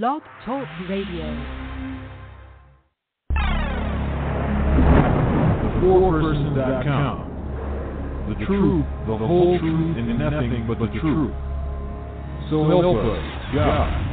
Blog Talk Radio. Fourperson.com. The truth, the whole truth, and nothing but the truth. So help us, God.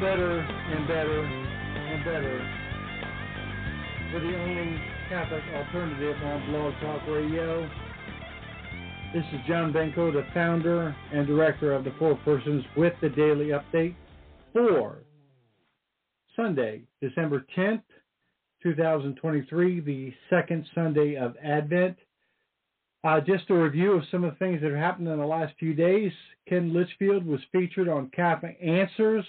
Better and better and better for the only Catholic alternative on Blog Talk Radio. This is John Benko, the founder and director of the Four Persons, with the daily update for Sunday, December 10th, 2023, the second Sunday of Advent. Just a review of some of the things that have happened in the last few days. Ken Litchfield was featured on Catholic Answers.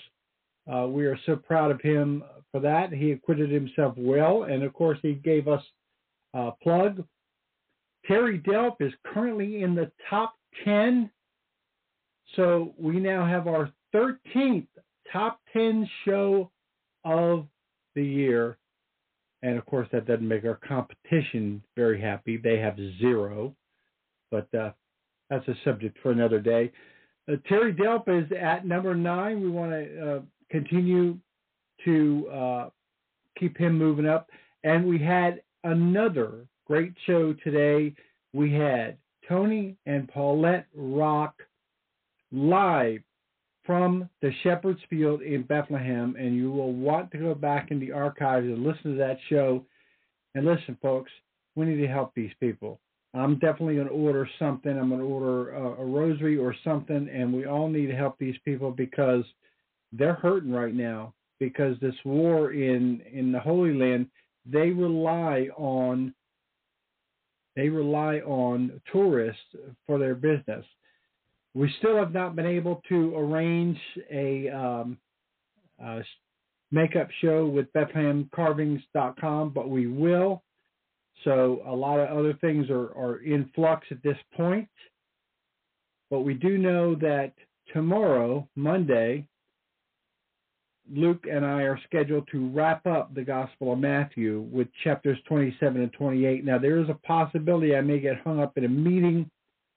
We are so proud of him for that. He acquitted himself well, and, of course, he gave us a plug. Terry Delp is currently in the top 10, so we now have our 13th top 10 show of the year. And, of course, that doesn't make our competition very happy. They have zero, but that's a subject for another day. Terry Delp is at number 9. We want to... continue to keep him moving up. And we had another great show today. We had Tony and Paulette Rock live from the Shepherd's Field in Bethlehem, and you will want to go back in the archives and listen to that show. And listen, folks, we need to help these people. I'm definitely going to order something. I'm going to order a rosary or something, and we all need to help these people because they're hurting right now because this war in the Holy Land, they rely on tourists for their business. We still have not been able to arrange a makeup show with BethlehemCarvings.com, but we will. So a lot of other things are in flux at this point. But we do know that tomorrow, Monday, Luke and I are scheduled to wrap up the Gospel of Matthew with chapters 27 and 28. Now, there is a possibility I may get hung up in a meeting,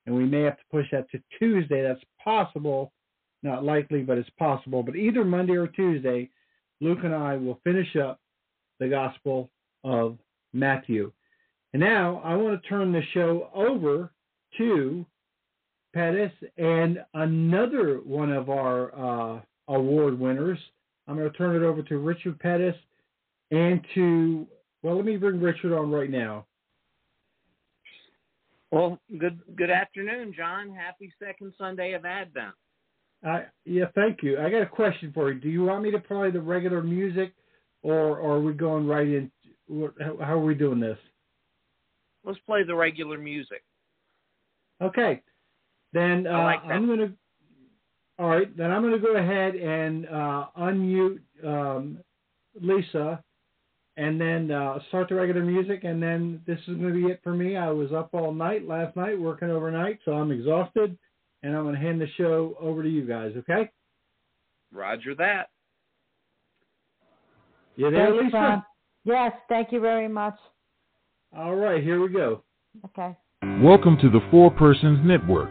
and we may have to push that to Tuesday. That's possible, not likely, but it's possible. But either Monday or Tuesday, Luke and I will finish up the Gospel of Matthew. And now I want to turn the show over to Pettis and another one of our award winners. I'm going to turn it over to Richard Pettis and to, well, let me bring Richard on right now. Well, good afternoon, John. Happy second Sunday of Advent. Yeah, thank you. I got a question for you. Do you want me to play the regular music, or are we going right in? How are we doing this? Let's play the regular music. Okay. Then All right, then I'm going to go ahead and unmute Lisa and then start the regular music, and then this is going to be it for me. I was up all night last night working overnight, so I'm exhausted, and I'm going to hand the show over to you guys, okay? Roger that. You there, Lisa? John. Yes, thank you very much. All right, here we go. Okay. Welcome to the Four Persons Network.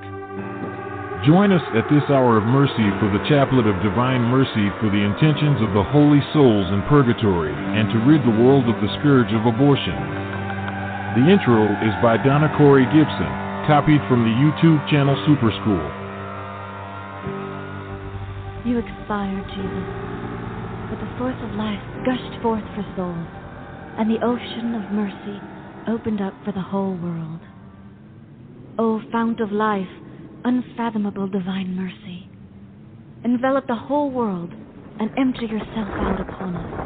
Join us at this hour of mercy for the Chaplet of Divine Mercy for the intentions of the holy souls in purgatory and to rid the world of the scourge of abortion. The intro is by Donna Corey Gibson, copied from the YouTube channel Super School. You expired, Jesus, but the source of life gushed forth for souls, and the ocean of mercy opened up for the whole world. O fount of life, unfathomable divine mercy, envelop the whole world and empty yourself out upon us.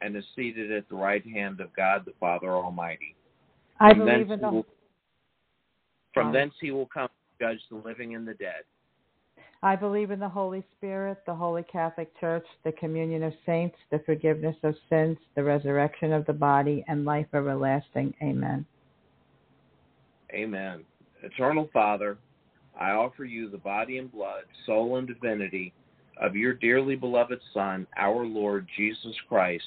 and is seated at the right hand of God, the Father Almighty. I believe in the... From thence he will come to judge the living and the dead. I believe in the Holy Spirit, the Holy Catholic Church, the communion of saints, the forgiveness of sins, the resurrection of the body, and life everlasting. Amen. Amen. Eternal Father, I offer you the body and blood, soul and divinity of your dearly beloved Son, our Lord Jesus Christ,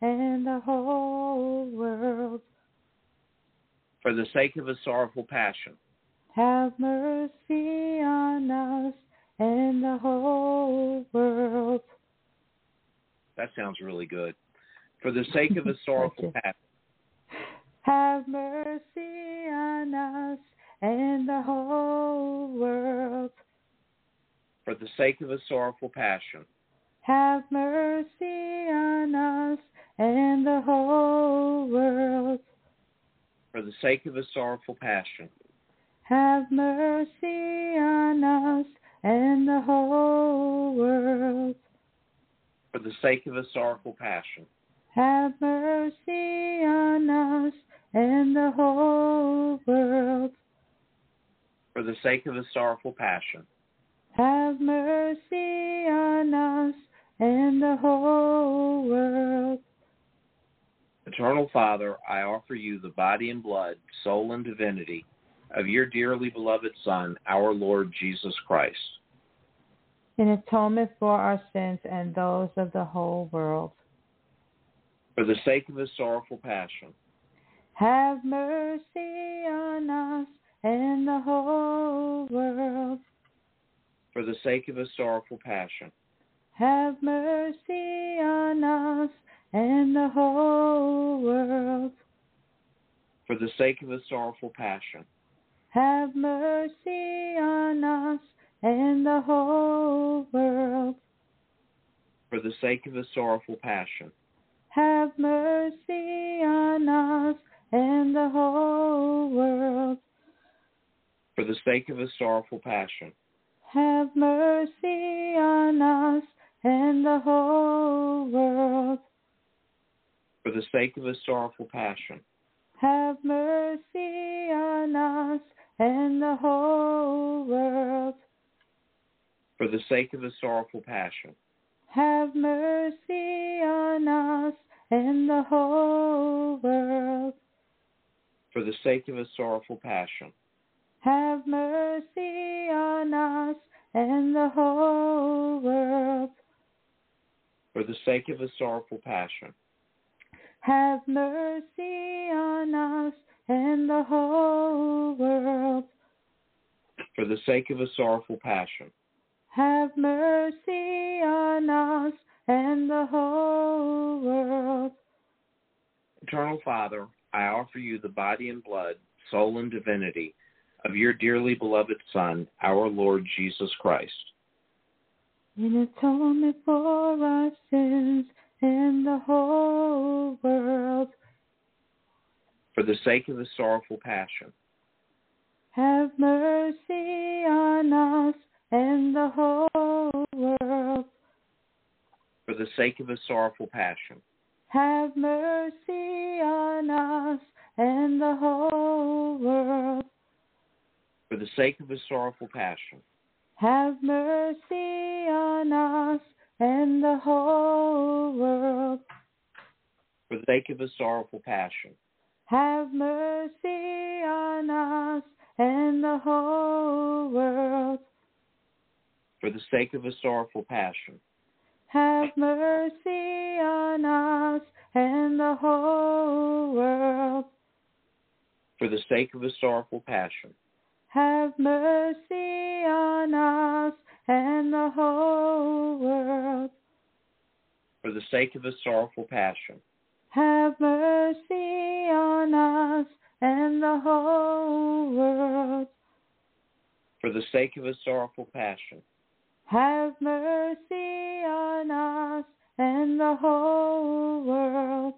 and the whole world. For the sake of his sorrowful passion, have mercy on us and the whole world. That sounds really good. For the sake of his sorrowful passion, have mercy on us and the whole world. For the sake of his sorrowful passion, have mercy on us and the whole world. For the sake of his sorrowful passion, have mercy on us and the whole world. For the sake of his sorrowful passion, have mercy on us and the whole world. For the sake of his sorrowful passion, have mercy on us and the whole world. Eternal Father, I offer you the body and blood, soul and divinity of your dearly beloved Son, our Lord Jesus Christ. in atonement for our sins and those of the whole world. For the sake of his sorrowful passion, have mercy on us and the whole world. For the sake of his sorrowful passion, have mercy on us and the whole world. For the sake of his sorrowful passion, have mercy on us and the whole world. For the sake of his sorrowful passion, have mercy on us and the whole world. For the sake of his sorrowful passion, have mercy on us and the whole world. For the sake of his sorrowful passion, have mercy on us and the whole world. For the sake of his sorrowful passion, have mercy on us and the whole world. For the sake of his sorrowful passion, have mercy on us and the whole world. For the sake of his sorrowful passion, have mercy on us and the whole world. For the sake of a sorrowful passion, have mercy on us and the whole world. Eternal Father, I offer you the body and blood, soul and divinity of your dearly beloved Son, our Lord Jesus Christ, in atonement for our sins and the whole world. For the sake of his sorrowful passion, have mercy on us and the whole world. For the sake of his sorrowful passion, have mercy on us and the whole world. For the sake of his sorrowful passion, have mercy on us and the whole world. For the sake of his sorrowful passion, have mercy on us and the whole world. For the sake of his sorrowful passion, have mercy on us and the whole world. For the sake of his sorrowful passion, have mercy on us and the whole world. For the sake of his sorrowful passion, have mercy on us and the whole world. For the sake of his sorrowful passion, have mercy on us and the whole world. For the sake of his sorrowful passion, have mercy on us and the whole world.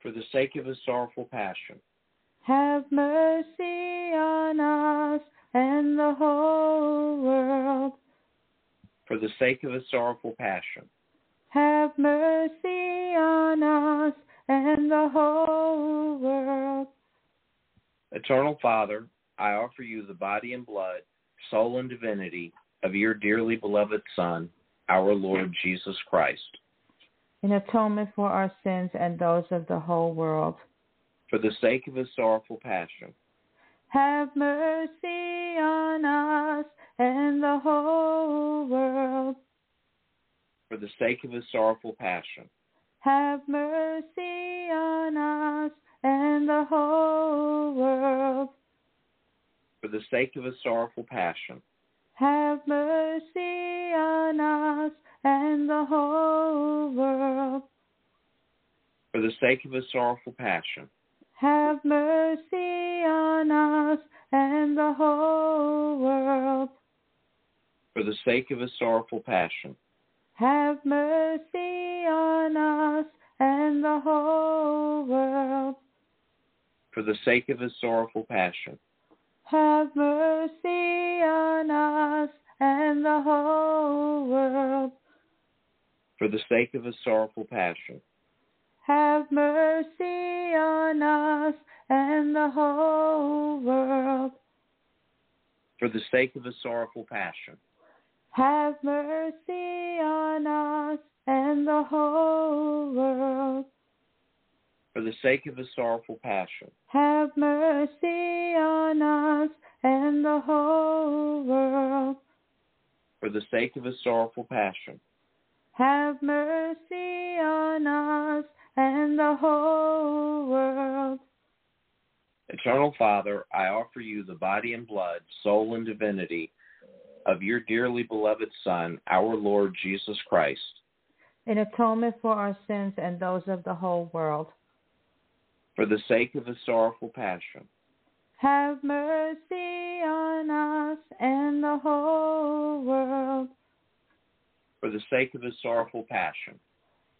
For the sake of his sorrowful passion, have mercy on us and the whole world. Eternal Father, I offer you the body and blood, soul and divinity of your dearly beloved Son, our Lord Jesus Christ, in atonement for our sins and those of the whole world. For the sake of his sorrowful passion, have mercy on us and the whole world. For the sake of his sorrowful passion, have mercy on us and the whole world. For the sake of his sorrowful passion, have mercy on us and the whole world. For the sake of his sorrowful passion, have mercy on us and the whole world. For the sake of his sorrowful passion, have mercy on us and the whole world. For the sake of his sorrowful passion, have mercy on us and the whole world. For the sake of his sorrowful passion, have mercy on us and the whole world. For the sake of his sorrowful passion, have mercy on us and the whole world. For the sake of his sorrowful passion, have mercy on us and the whole world. for the sake of his sorrowful passion. Have mercy on us and the whole world. Eternal Father, I offer you the body and blood, soul and divinity of your dearly beloved Son, our Lord Jesus Christ, in atonement for our sins and those of the whole world, for the sake of his sorrowful passion. Have mercy on us and the whole world. For the sake of his sorrowful passion.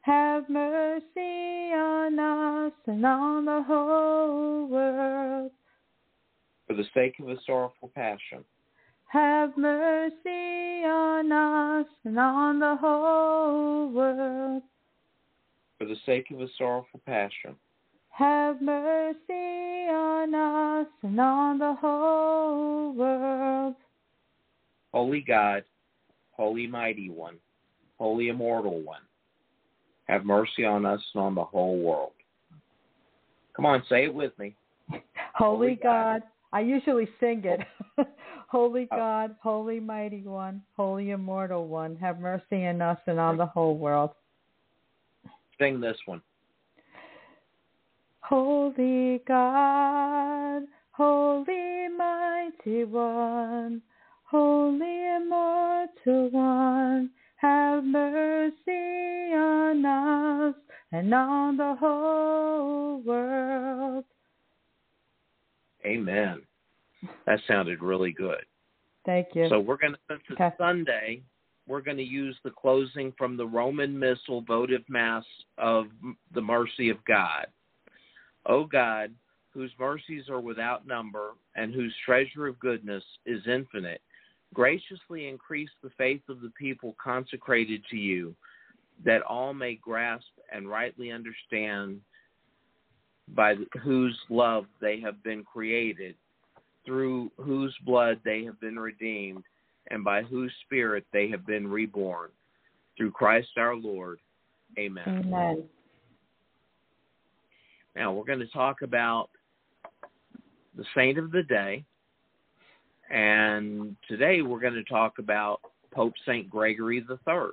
Have mercy on us and on the whole world. For the sake of his sorrowful passion. Have mercy on us and on the whole world. For the sake of his sorrowful passion. Have mercy on us and on the whole world. Holy God, Holy Mighty One, Holy Immortal One, have mercy on us and on the whole world. Come on, say it with me. Holy God. I usually sing it. Holy God, Holy Mighty One, Holy Immortal One, have mercy on us and on the whole world. Sing this one. Holy God, Holy Mighty One, Holy Immortal One, have mercy on us and on the whole world. Amen. That sounded really good. Thank you. So we're going to, since it's Sunday, we're going to use the closing from the Roman Missal votive mass of the mercy of God. O God, whose mercies are without number and whose treasure of goodness is infinite, graciously increase the faith of the people consecrated to you, that all may grasp and rightly understand by whose love they have been created, through whose blood they have been redeemed, and by whose spirit they have been reborn. Through Christ our Lord. Amen. Amen. Now, we're going to talk about the saint of the day. And today we're going to talk about Pope St. Gregory the III.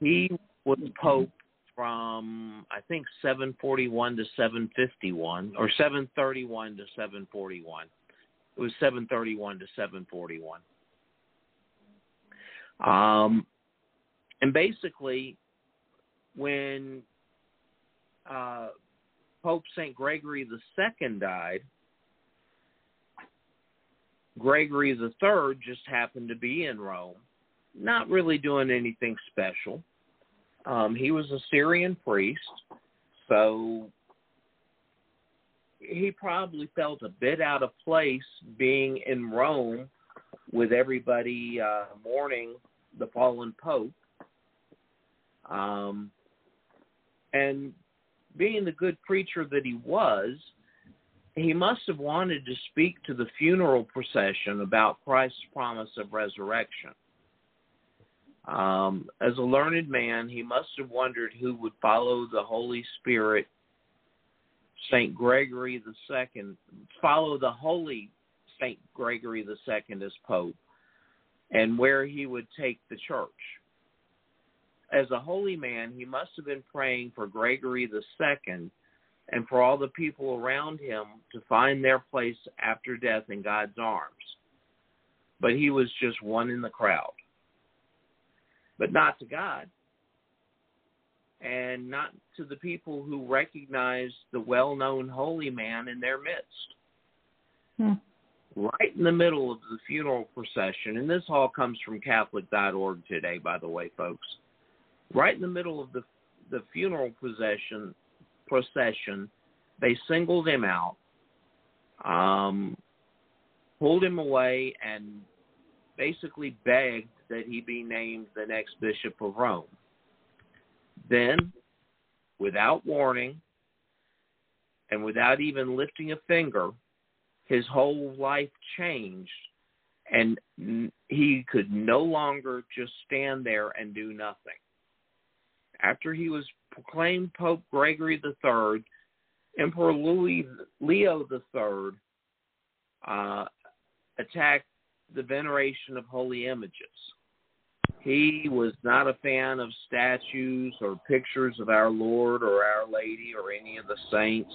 He was Pope from, I think, 741 to 751, or 731 to 741. It was 731 to 741. And basically, when Pope St. Gregory II died, Gregory III just happened to be in Rome, not really doing anything special. He was a Syrian priest, so he probably felt a bit out of place being in Rome with everybody mourning the fallen Pope. And being the good preacher that he was, he must have wanted to speak to the funeral procession about Christ's promise of resurrection. As a learned man, he must have wondered who would follow the Holy Spirit, St. Gregory II, follow the Holy St. Gregory II as Pope, and where he would take the church. As a holy man, he must have been praying for Gregory II and for all the people around him to find their place after death in God's arms. But he was just one in the crowd. But not to God. and not to the people who recognize the well-known holy man in their midst. Right in the middle of the funeral procession, and this all comes from Catholic.org today, by the way, folks. Right in the middle of the funeral procession, they singled him out, pulled him away, and basically begged that he be named the next bishop of Rome. Then, without warning, and without even lifting a finger, his whole life changed, and he could no longer just stand there and do nothing. After he was proclaimed Pope Gregory the III, Emperor Leo the III attacked the veneration of holy images. He was not a fan of statues or pictures of our Lord or our Lady or any of the saints.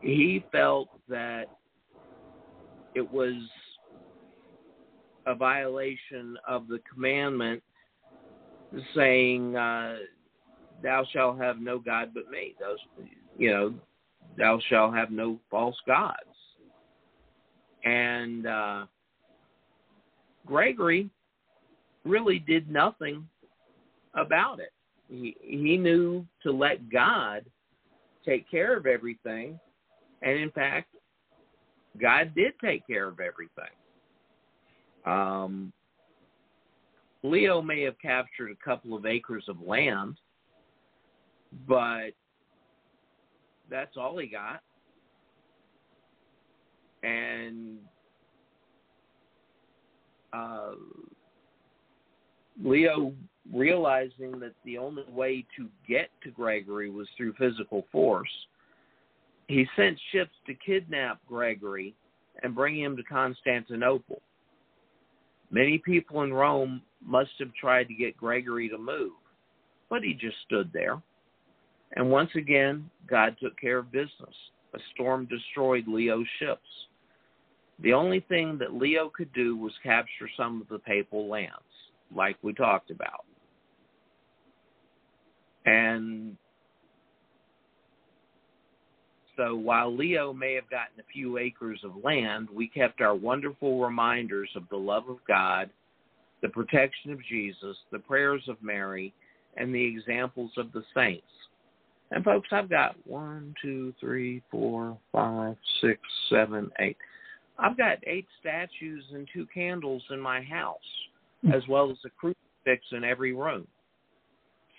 He felt that it was a violation of the commandment saying, thou shalt have no God but me. Thou shalt have no false gods. And Gregory really did nothing about it. He knew to let God take care of everything. And in fact, God did take care of everything. Leo may have captured a couple of acres of land, but that's all he got. And Leo, realizing that the only way to get to Gregory was through physical force, he sent ships to kidnap Gregory and bring him to Constantinople. Many people in Rome must have tried to get Gregory to move, but he just stood there. And once again, God took care of business. A storm destroyed Leo's ships. The only thing that Leo could do was capture some of the papal lands, like we talked about. And so while Leo may have gotten a few acres of land, we kept our wonderful reminders of the love of God, the protection of Jesus, the prayers of Mary, and the examples of the saints. And folks, I've got 1, 2, 3, 4, 5, 6, 7, 8. I've got 8 statues and 2 candles in my house, as well as a crucifix in every room.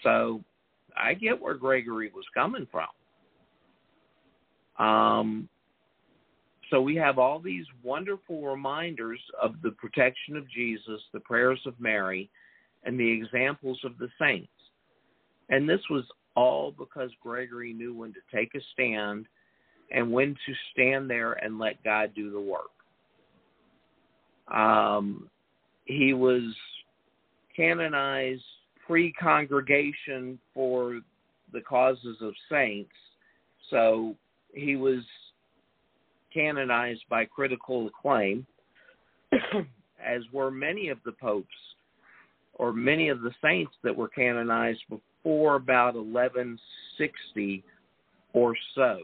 So I get where Gregory was coming from. So we have all these wonderful reminders of the protection of Jesus, the prayers of Mary, and the examples of the saints. And this was all because Gregory knew when to take a stand and when to stand there and let God do the work. He was canonized pre-congregation for the causes of saints, so he was canonized by critical acclaim, as were many of the popes or many of the saints that were canonized before about 1160 or so.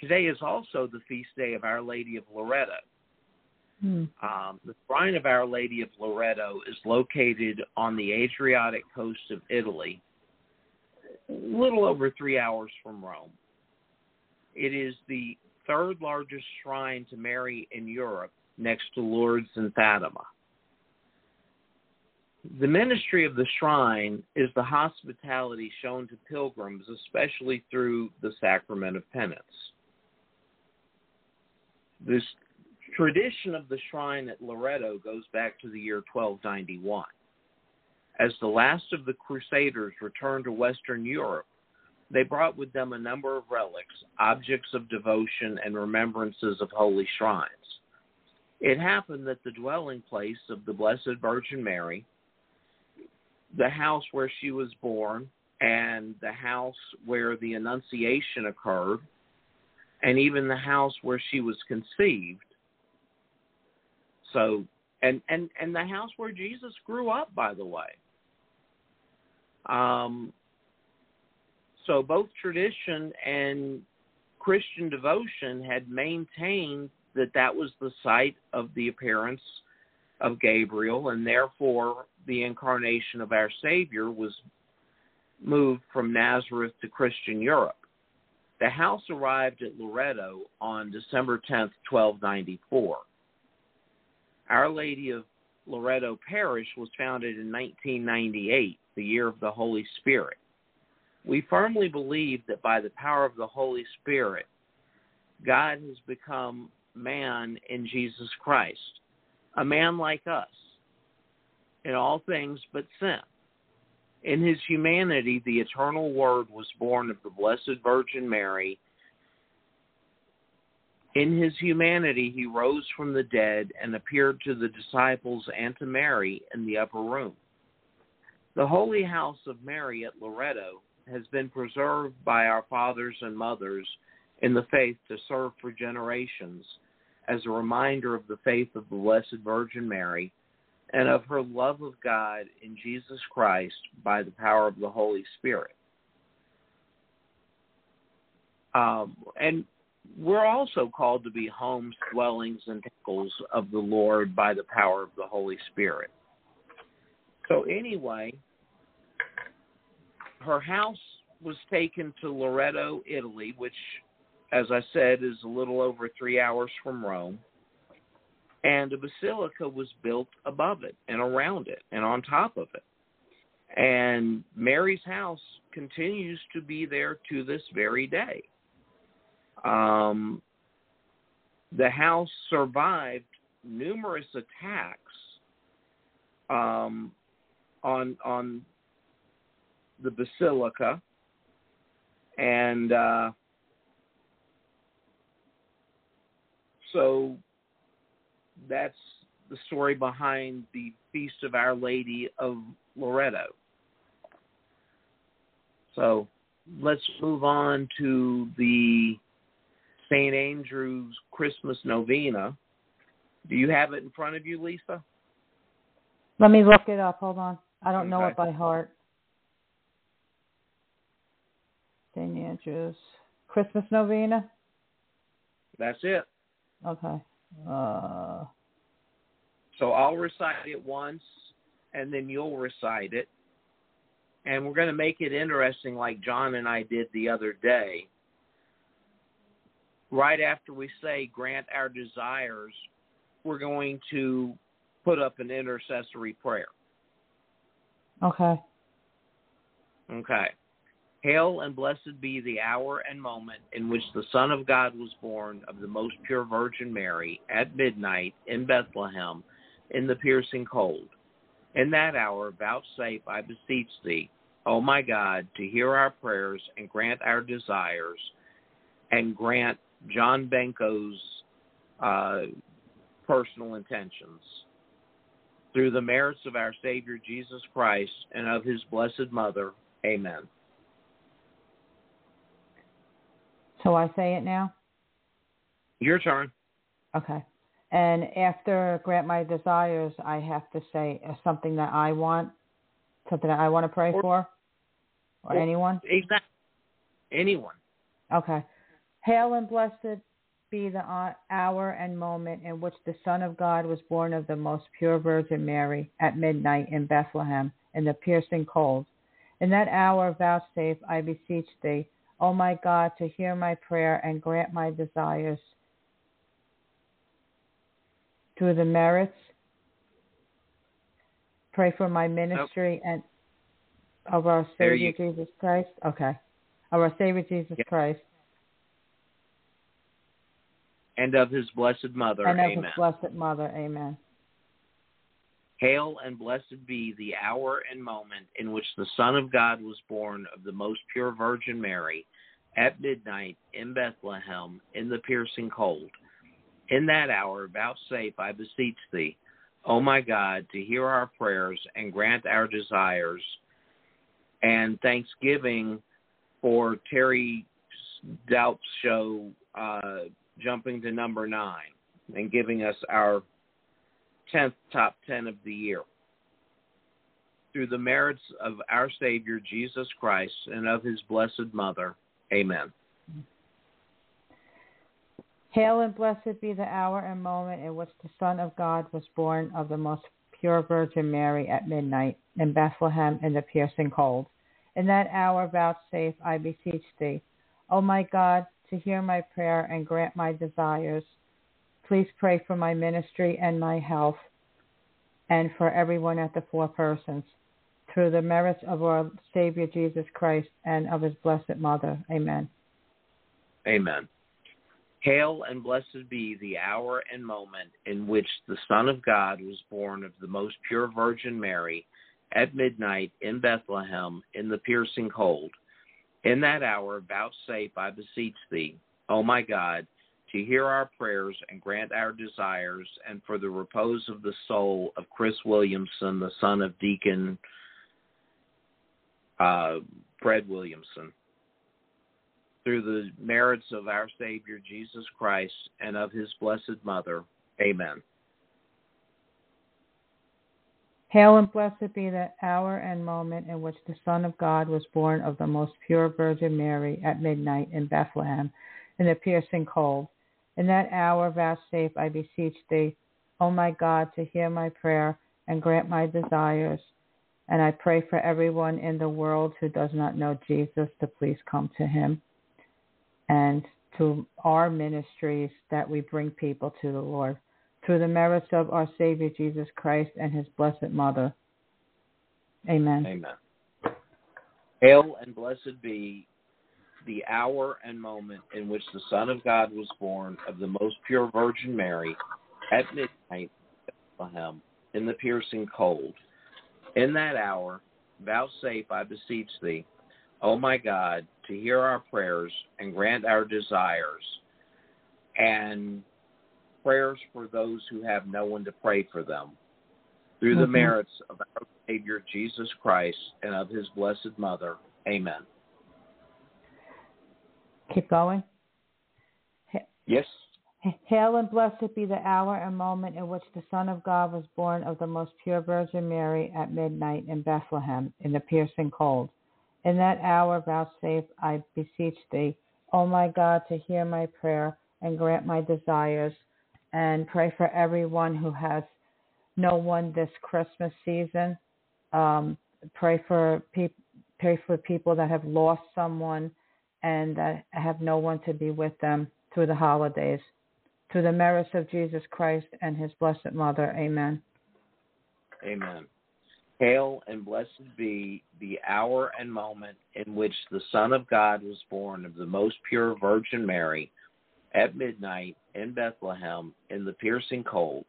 Today is also the feast day of Our Lady of Loreto. The shrine of Our Lady of Loreto is located on the Adriatic coast of Italy, a little over 3 hours from Rome. It is the third largest shrine to Mary in Europe, next to Lourdes and Fatima. The ministry of the shrine is the hospitality shown to pilgrims, especially through the sacrament of penance. This tradition of the shrine at Loreto goes back to the year 1291. As the last of the Crusaders returned to Western Europe, they brought with them a number of relics, objects of devotion, and remembrances of holy shrines. It happened that the dwelling place of the Blessed Virgin Mary, the house where she was born, and the house where the Annunciation occurred, and even the house where she was conceived. So And the house where Jesus grew up, by the way. So both tradition and Christian devotion had maintained that that was the site of the appearance of Gabriel, and therefore the incarnation of our Savior was moved from Nazareth to Christian Europe. The house arrived at Loreto on December 10th, 1294. Our Lady of Loreto Parish was founded in 1998, the year of the Holy Spirit. We firmly believe that by the power of the Holy Spirit, God has become man in Jesus Christ, a man like us, in all things but sin. In his humanity, the eternal Word was born of the Blessed Virgin Mary. In his humanity, he rose from the dead and appeared to the disciples and to Mary in the upper room. The holy house of Mary at Loreto has been preserved by our fathers and mothers in the faith to serve for generations as a reminder of the faith of the Blessed Virgin Mary and of her love of God in Jesus Christ by the power of the Holy Spirit. And we're also called to be homes, dwellings, and temples of the Lord by the power of the Holy Spirit. So anyway, her house was taken to Loreto, Italy, which, as I said, is a little over 3 hours from Rome. And a basilica was built above it and around it and on top of it. And Mary's house continues to be there to this very day. The house survived numerous attacks on the basilica, and so that's the story behind the Feast of Our Lady of Loreto. So let's move on to the St. Andrew's Christmas Novena. Do you have it in front of you, Lisa? Let me look it up. Hold on. I don't know it by heart. St. Andrew's Christmas Novena? That's it. Okay. So I'll recite it once, and then you'll recite it. And we're going to make it interesting like John and I did the other day. Right after we say, grant our desires, we're going to put up an intercessory prayer. Okay. Okay. Hail and blessed be the hour and moment in which the Son of God was born of the most pure Virgin Mary at midnight in Bethlehem in the piercing cold. In that hour, vouchsafe, I beseech thee, O my God, to hear our prayers and grant our desires, and grant John Benko's personal intentions. Through the merits of our Savior Jesus Christ and of his Blessed Mother, amen. So I say it now? Your turn. Okay. And after grant my desires, I have to say something that I want, something that I want to pray for anyone? Exactly. Anyone. Okay. Hail and blessed be the hour and moment in which the Son of God was born of the most pure Virgin Mary at midnight in Bethlehem in the piercing cold. In that hour, vouchsafe, I beseech thee, O my God, to hear my prayer and grant my desires through the merits. Pray for my ministry and of our Savior Jesus Christ. Okay. Of our Savior Jesus Christ. And of his Blessed Mother, amen. And of his Blessed Mother, amen. Hail and blessed be the hour and moment in which the Son of God was born of the most pure Virgin Mary at midnight in Bethlehem in the piercing cold. In that hour, vouchsafe, I beseech thee, O my God, to hear our prayers and grant our desires. And thanksgiving for Terry Delp's show, jumping to number 9 and giving us our 10th top 10 of the year. Through the merits of our Savior, Jesus Christ, and of his blessed mother. Amen. Hail and blessed be the hour and moment in which the Son of God was born of the most pure Virgin Mary at midnight in Bethlehem in the piercing cold. In that hour vouchsafe, I beseech thee, O my God, to hear my prayer and grant my desires. Please pray for my ministry and my health and for everyone at the Four Persons, through the merits of our Savior Jesus Christ and of his blessed mother. Amen. Amen. Hail and blessed be the hour and moment in which the Son of God was born of the most pure Virgin Mary at midnight in Bethlehem in the piercing cold. In that hour, vouchsafe, I beseech thee, O my God, to hear our prayers and grant our desires, and for the repose of the soul of Chris Williamson, the son of Deacon Fred Williamson, through the merits of our Savior Jesus Christ and of his blessed mother. Amen. Hail and blessed be the hour and moment in which the Son of God was born of the most pure Virgin Mary at midnight in Bethlehem in the piercing cold. In that hour vouchsafe, I beseech thee, O my God, to hear my prayer and grant my desires. And I pray for everyone in the world who does not know Jesus to please come to him, and to our ministries that we bring people to the Lord, through the merits of our Savior Jesus Christ and his blessed mother. Amen. Amen. Hail and blessed be the hour and moment in which the Son of God was born of the most pure Virgin Mary at midnight in the piercing cold. In that hour, vouchsafe, I beseech thee, O my God, to hear our prayers and grant our desires, and prayers for those who have no one to pray for them, through the merits of our Savior Jesus Christ and of his blessed mother. Amen. Keep going. Yes. Hail and blessed be the hour and moment in which the Son of God was born of the most pure Virgin Mary at midnight in Bethlehem in the piercing cold. In that hour vouchsafe, I beseech thee, O my God, to hear my prayer and grant my desires, and pray for everyone who has no one this Christmas season. Pray for people that have lost someone and that have no one to be with them through the holidays. Through the merits of Jesus Christ and his blessed mother. Amen. Amen. Hail and blessed be the hour and moment in which the Son of God was born of the most pure Virgin Mary at midnight in Bethlehem in the piercing cold.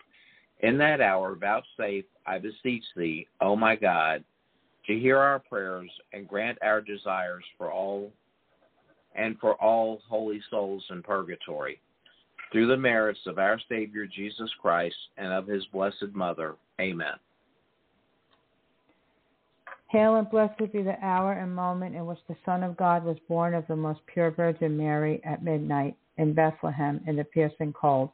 In that hour, vouchsafe, I beseech thee, O my God, to hear our prayers and grant our desires for all holy souls in purgatory, through the merits of our Savior Jesus Christ and of his blessed mother. Amen. Hail and blessed be the hour and moment in which the Son of God was born of the most pure Virgin Mary at midnight in Bethlehem in the piercing cold.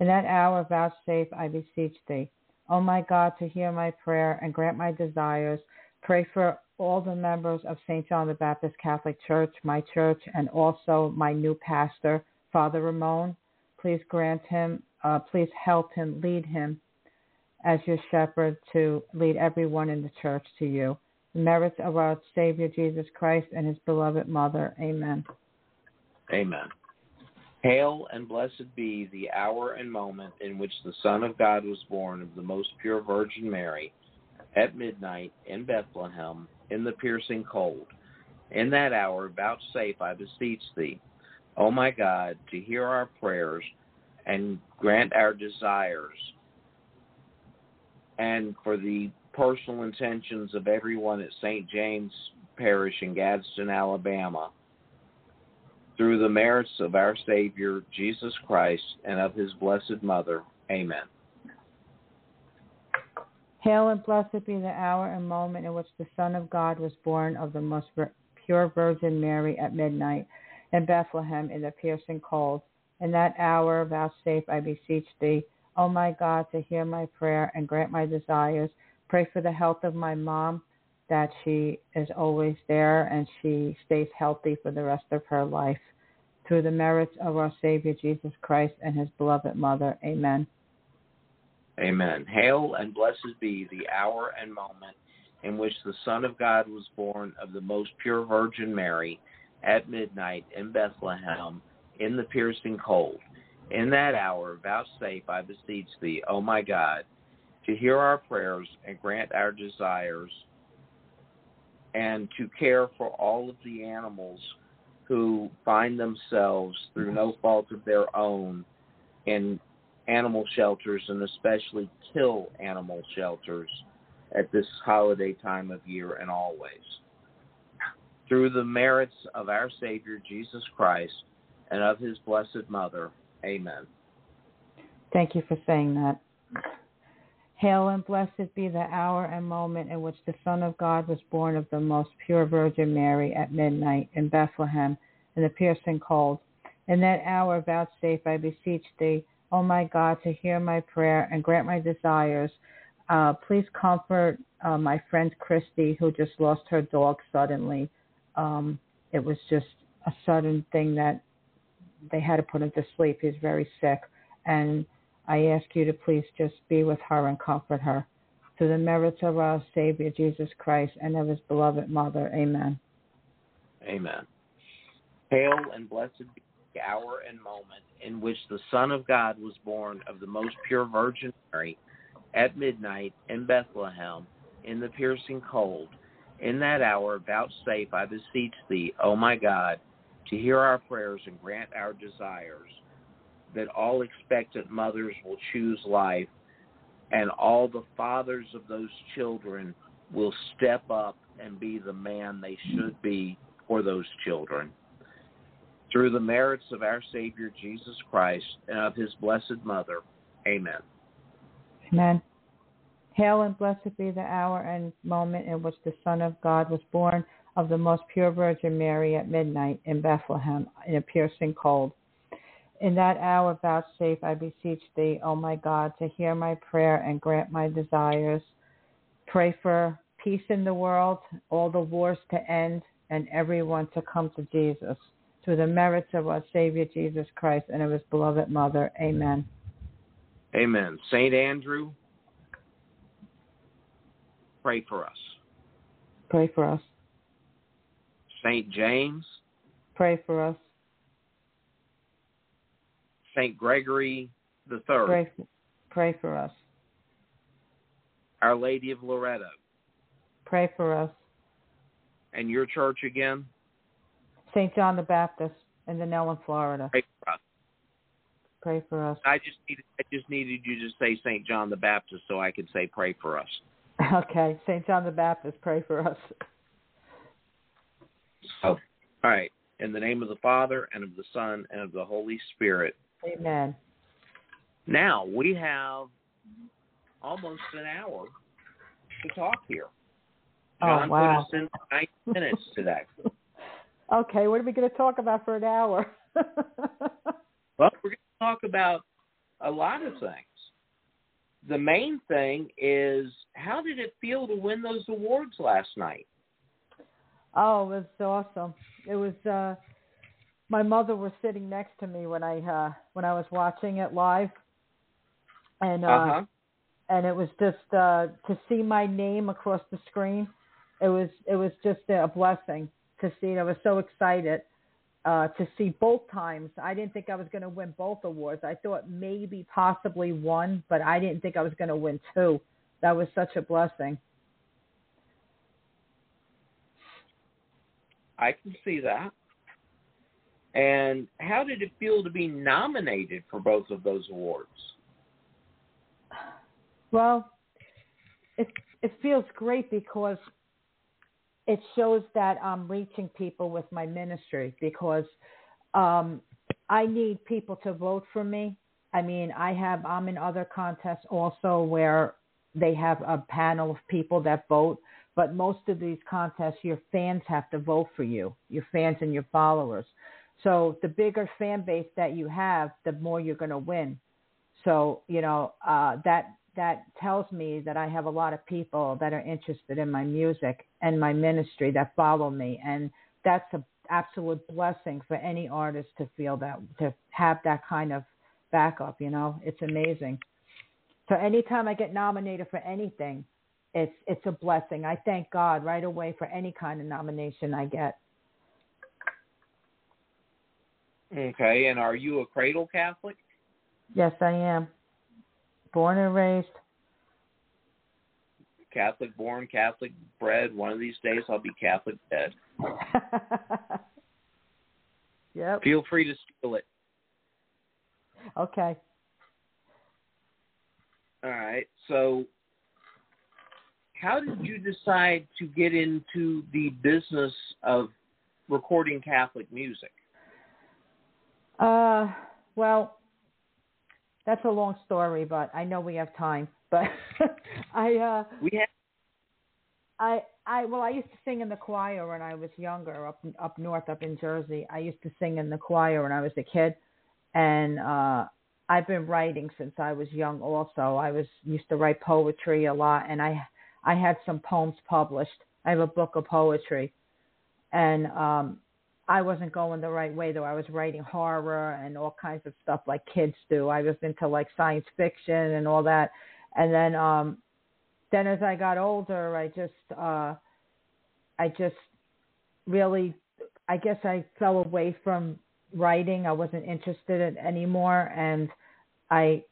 In that hour vouchsafe, I beseech thee, O my God, to hear my prayer and grant my desires. Pray for all the members of St. John the Baptist Catholic Church, my church, and also my new pastor, Father Ramon. Please grant him, please help him, lead him as your shepherd to lead everyone in the church to you. The merits of our Savior Jesus Christ and his beloved mother. Amen. Amen. Hail and blessed be the hour and moment in which the Son of God was born of the most pure Virgin Mary at midnight in Bethlehem in the piercing cold. In that hour, vouchsafe, I beseech thee, O my God, to hear our prayers and grant our desires, and for the personal intentions of everyone at St. James Parish in Gadsden, Alabama, through the merits of our Savior, Jesus Christ, and of his blessed mother. Amen. Hail and blessed be the hour and moment in which the Son of God was born of the most pure Virgin Mary at midnight in Bethlehem in the piercing cold. In that hour vouchsafe, I beseech thee, Oh, my God, to hear my prayer and grant my desires. Pray for the health of my mom, that she is always there and she stays healthy for the rest of her life. Through the merits of our Savior, Jesus Christ, and his beloved mother. Amen. Amen. Hail and blessed be the hour and moment in which the Son of God was born of the most pure Virgin Mary at midnight in Bethlehem in the piercing cold. In that hour, vouchsafe, I beseech thee, O my God, to hear our prayers and grant our desires, and to care for all of the animals who find themselves, through no fault of their own, in animal shelters, and especially kill animal shelters at this holiday time of year and always. Through the merits of our Savior, Jesus Christ, and of his blessed mother. Amen. Thank you for saying that. Hail and blessed be the hour and moment in which the Son of God was born of the most pure Virgin Mary at midnight in Bethlehem in the piercing cold. In that hour, vouchsafe, I beseech thee, O my God, to hear my prayer and grant my desires. Please comfort my friend Christy, who just lost her dog suddenly. It was just a sudden thing that they had to put him to sleep. He's very sick, and I ask you to please just be with her and comfort her. Through the merits of our Savior, Jesus Christ, and of his beloved mother. Amen. Amen. Hail and blessed be the hour and moment in which the Son of God was born of the most pure Virgin Mary at midnight in Bethlehem in the piercing cold. In that hour, vouchsafe, I beseech thee, O my God, to hear our prayers and grant our desires, that all expectant mothers will choose life, and all the fathers of those children will step up and be the man they should be for those children. Through the merits of our Savior, Jesus Christ, and of his blessed mother. Amen. Amen. Hail and blessed be the hour and moment in which the Son of God was born of the most pure Virgin Mary at midnight in Bethlehem in a piercing cold. In that hour, vouchsafe, I beseech thee, O my God, to hear my prayer and grant my desires. Pray for peace in the world, all the wars to end, and everyone to come to Jesus. Through the merits of our Savior, Jesus Christ, and of his beloved mother. Amen. Amen. St. Andrew, pray for us. Pray for us. St. James, pray for us. St. Gregory the III. Pray for us. Our Lady of Loreto. Pray for us. And your church again? St. John the Baptist in Donellan, Florida. Pray for us. Pray for us. I just needed you to say St. John the Baptist so I could say pray for us. Okay, St. John the Baptist, pray for us. Oh, all right. In the name of the Father, and of the Son, and of the Holy Spirit. Amen. Now, we have almost an hour to talk here. John, oh, wow. Put us in 9 minutes today. Okay, what are we going to talk about for an hour? Well, we're going to talk about a lot of things. The main thing is, how did it feel to win those awards last night? Oh, it was awesome. It was, my mother was sitting next to me when I was watching it live, and it was just, to see my name across the screen. It was just a blessing to see. And I was so excited, to see both times. I didn't think I was going to win both awards. I thought maybe possibly one, but I didn't think I was going to win two. That was such a blessing. I can see that. And how did it feel to be nominated for both of those awards? Well, it feels great because it shows that I'm reaching people with my ministry, because I need people to vote for me. I mean, I'm in other contests also where they have a panel of people that vote. But most of these contests, your fans have to vote for you, your fans and your followers. So the bigger fan base that you have, the more you're going to win. So, you know, that tells me that I have a lot of people that are interested in my music and my ministry that follow me. And that's an absolute blessing for any artist to feel that, to have that kind of backup, you know, it's amazing. So anytime I get nominated for anything, it's a blessing. I thank God right away for any kind of nomination I get. Okay. And are you a cradle Catholic? Yes, I am. Born and raised. Catholic born, Catholic bred. One of these days I'll be Catholic dead. Yep. Feel free to steal it. Okay. All right. So how did you decide to get into the business of recording Catholic music? Well, that's a long story, but I know we have time. But I used to sing in the choir when I was younger, up north, up in Jersey. I used to sing in the choir when I was a kid, and I've been writing since I was young. Also, used to write poetry a lot, and I had some poems published. I have a book of poetry, and I wasn't going the right way, though. I was writing horror and all kinds of stuff like kids do. I was into like science fiction and all that. And then as I got older, I just really, I guess I fell away from writing. I wasn't interested in it anymore. And I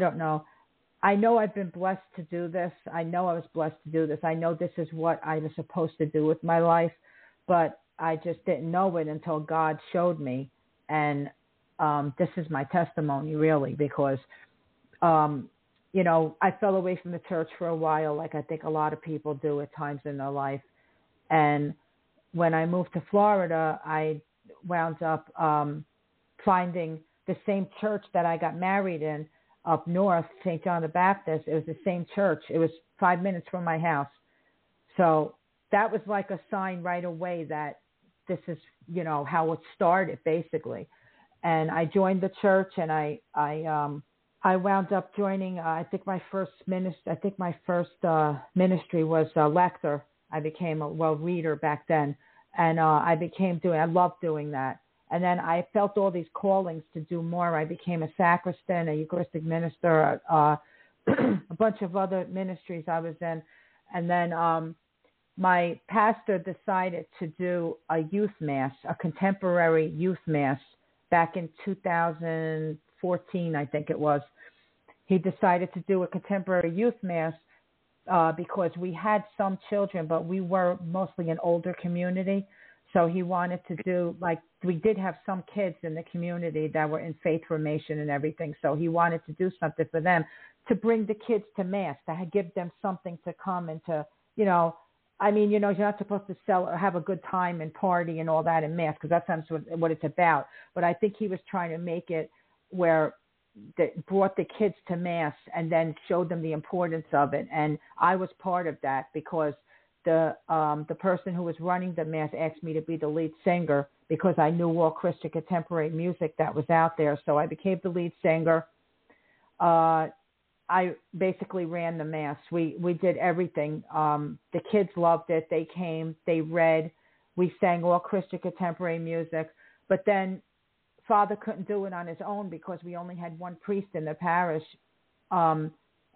don't know. I know I've been blessed to do this. I know I was blessed to do this. I know this is what I was supposed to do with my life, but I just didn't know it until God showed me. And this is my testimony, really, because, you know, I fell away from the church for a while, like I think a lot of people do at times in their life. And when I moved to Florida, I wound up finding the same church that I got married in up north, St. John the Baptist. It was the same church. It was 5 minutes from my house. So that was like a sign right away that this is, you know, how it started basically. And I joined the church, and I wound up joining, I think my first ministry was a lector. I became a reader back then. And I loved doing that. And then I felt all these callings to do more. I became a sacristan, a Eucharistic minister, a bunch of other ministries I was in. And then, my pastor decided to do a youth mass, a contemporary youth mass, back in 2014, I think it was. He decided to do a contemporary youth mass because we had some children, but we were mostly an older community. So he wanted to do, like, we did have some kids in the community that were in faith formation and everything. So he wanted to do something for them, to bring the kids to mass, to give them something to come and to, you know, I mean, you know, you're not supposed to sell or have a good time and party and all that in mass, because that's not what it's about. But I think he was trying to make it where that brought the kids to mass and then showed them the importance of it. And I was part of that because the person who was running the mass asked me to be the lead singer because I knew all Christian contemporary music that was out there. So I became the lead singer. I basically ran the mass. We did everything. The kids loved it. They came, they read, we sang all Christian contemporary music, but then Father couldn't do it on his own because we only had one priest in the parish. And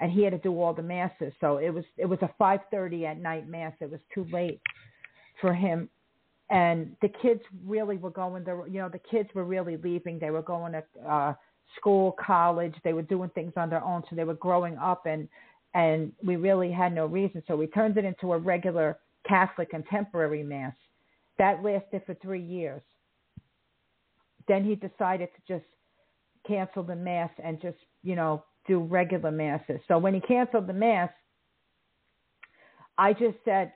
he had to do all the masses. So it was a 5:30 at night mass. It was too late for him. And the kids really were going there. You know, the kids were really leaving. They were going to, school, college, they were doing things on their own. So they were growing up, and we really had no reason. So we turned it into a regular Catholic contemporary mass. That lasted for 3 years. Then he decided to just cancel the mass and just, you know, do regular masses. So when he canceled the mass, I just said,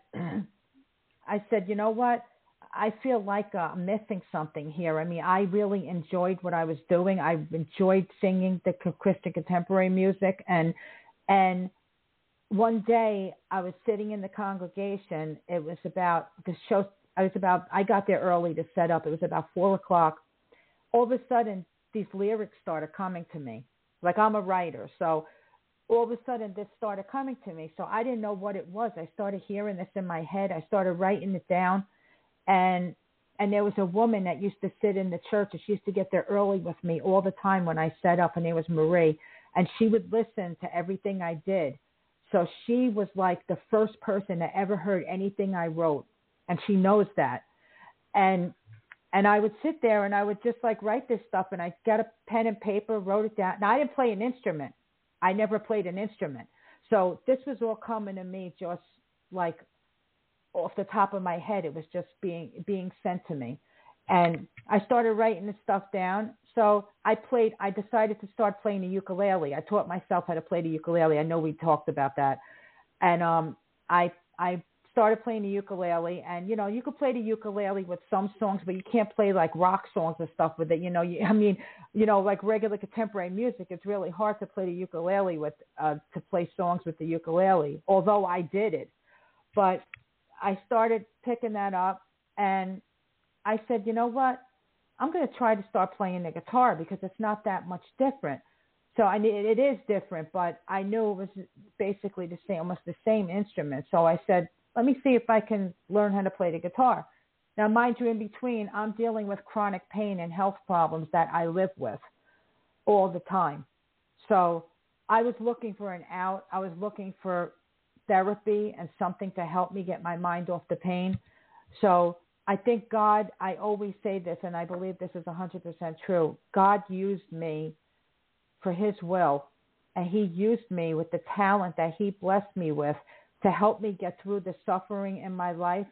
you know what? I feel like I'm missing something here. I mean, I really enjoyed what I was doing. I enjoyed singing the Christian contemporary music. And one day I was sitting in the congregation. It was about the show. I got there early to set up. It was about 4 o'clock. All of a sudden, these lyrics started coming to me. Like, I'm a writer. So all of a sudden this started coming to me. So I didn't know what it was. I started hearing this in my head. I started writing it down. And there was a woman that used to sit in the church, and she used to get there early with me all the time when I set up, and it was Marie. And she would listen to everything I did. So she was like the first person that ever heard anything I wrote. And she knows that. And I would sit there and I would just like write this stuff, and I got a pen and paper, wrote it down. Now, I didn't play an instrument. I never played an instrument. So this was all coming to me just like off the top of my head. It was just being sent to me. And I started writing this stuff down. So I decided to start playing the ukulele. I taught myself how to play the ukulele. I know we talked about that. And I started playing the ukulele, and, you know, you could play the ukulele with some songs, but you can't play like rock songs and stuff with it. You know, like regular contemporary music, it's really hard to play the ukulele with, to play songs with the ukulele, although I did it. But I started picking that up, and I said, you know what? I'm going to try to start playing the guitar because it's not that much different. So it is different, but I knew it was basically the same, almost the same instrument. So I said, let me see if I can learn how to play the guitar. Now, mind you, in between, I'm dealing with chronic pain and health problems that I live with all the time. So I was looking for an out. I was looking for therapy and something to help me get my mind off the pain. So I think God, I always say this, and I believe this is 100% true. God used me for his will, and he used me with the talent that he blessed me with to help me get through the suffering in my life.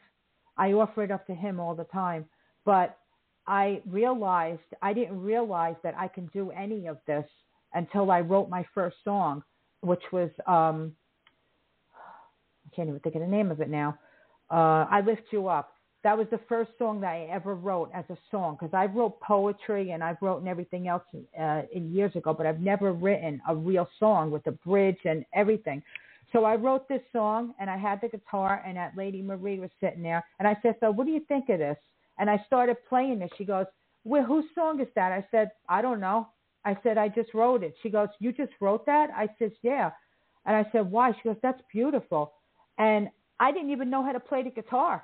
I offer it up to him all the time. But I didn't realize that I can do any of this until I wrote my first song, which was, I can't even think of the name of it now. I Lift You Up. That was the first song that I ever wrote as a song, because I wrote poetry and I've written everything else in years ago, but I've never written a real song with a bridge and everything. So I wrote this song, and I had the guitar, and that lady Marie was sitting there. And I said, so what do you think of this? And I started playing it. She goes, well, whose song is that? I said, I don't know. I said, I just wrote it. She goes, you just wrote that? I said, yeah. And I said, why? She goes, that's beautiful. And I didn't even know how to play the guitar.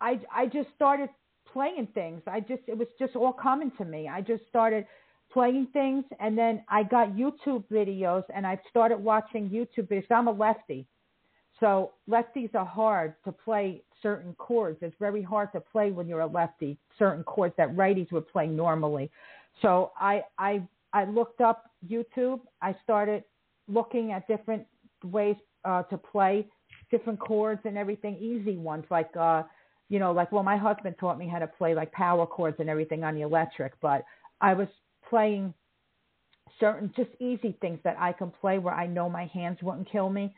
I just started playing things. It was just all coming to me. I just started playing things, and then I got YouTube videos, and I started watching YouTube videos. I'm a lefty, so lefties are hard to play certain chords. It's very hard to play when you're a lefty, certain chords that righties would play normally. So I looked up YouTube. I started looking at different ways to play different chords and everything, easy ones like, my husband taught me how to play like power chords and everything on the electric, but I was playing certain just easy things that I can play where I know my hands wouldn't kill me.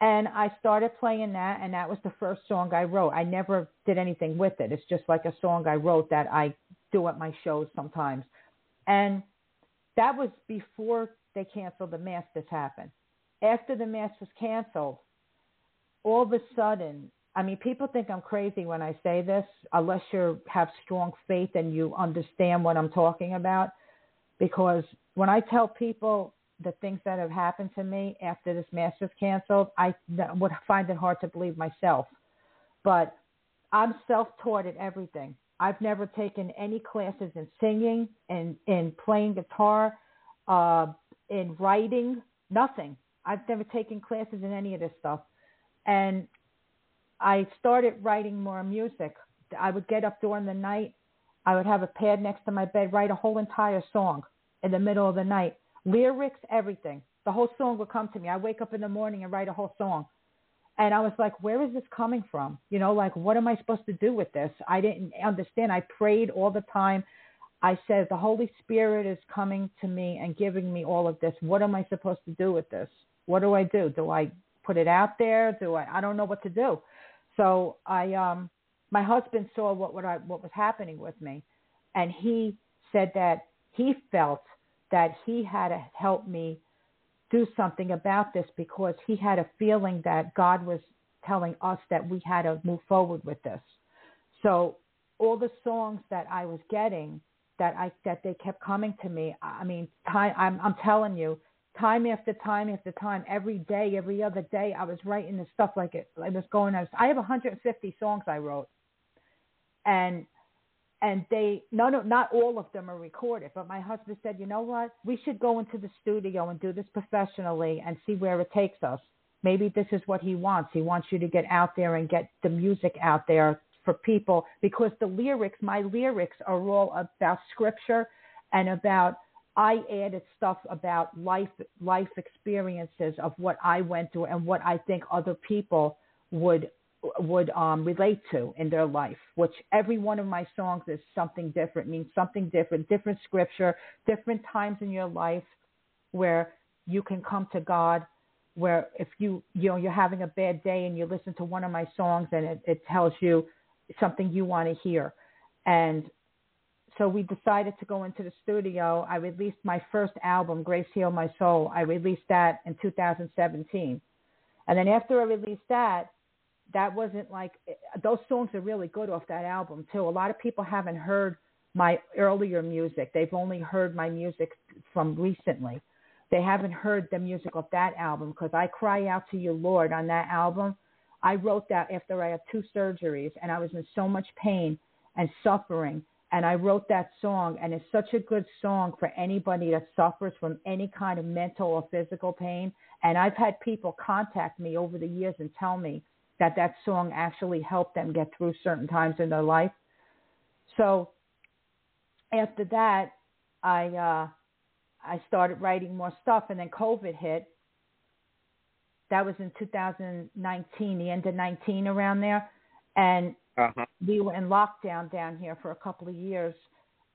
And I started playing that, and that was the first song I wrote. I never did anything with it. It's just like a song I wrote that I do at my shows sometimes. And that was before they canceled the Mass this happened. After the Mass was canceled, all of a sudden, I mean, people think I'm crazy when I say this, unless you have strong faith and you understand what I'm talking about. Because when I tell people the things that have happened to me after this Mass was canceled, I would find it hard to believe myself. But I'm self-taught at everything. I've never taken any classes in singing, in playing guitar, in writing, nothing. I've never taken classes in any of this stuff. And I started writing more music. I would get up during the night. I would have a pad next to my bed, write a whole entire song in the middle of the night. Lyrics, everything. The whole song would come to me. I wake up in the morning and write a whole song. And I was like, where is this coming from? You know, like, what am I supposed to do with this? I didn't understand. I prayed all the time. I said, the Holy Spirit is coming to me and giving me all of this. What am I supposed to do with this? What do I do? Do I put it out there? I don't know what to do. So my husband saw what was happening with me, and he said that he felt that he had to help me do something about this because he had a feeling that God was telling us that we had to move forward with this. So all the songs that I was getting that they kept coming to me. I mean, I'm telling you, time after time after time, every day, every other day, I was writing this stuff like it was going on. I have 150 songs I wrote, and they not all of them are recorded. But my husband said, you know what? We should go into the studio and do this professionally and see where it takes us. Maybe this is what he wants. He wants you to get out there and get the music out there for people, because the lyrics, my lyrics, are all about scripture and about, I added stuff about life experiences of what I went through and what I think other people would relate to in their life, which every one of my songs is something different, means something different, different scripture, different times in your life where you can come to God, where if you know, you're having a bad day and you listen to one of my songs and it tells you something you want to hear. And so we decided to go into the studio. I released my first album, Grace Heal My Soul. I released that in 2017. And then after I released that wasn't like, those songs are really good off that album too. A lot of people haven't heard my earlier music. They've only heard my music from recently. They haven't heard the music of that album, because I Cry Out to You, Lord, on that album, I wrote that after I had 2 surgeries and I was in so much pain and suffering. And I wrote that song, and it's such a good song for anybody that suffers from any kind of mental or physical pain. And I've had people contact me over the years and tell me that song actually helped them get through certain times in their life. So after that, I started writing more stuff, and then COVID hit. That was in 2019, the end of 19, around there. And we were in lockdown down here for a couple of years,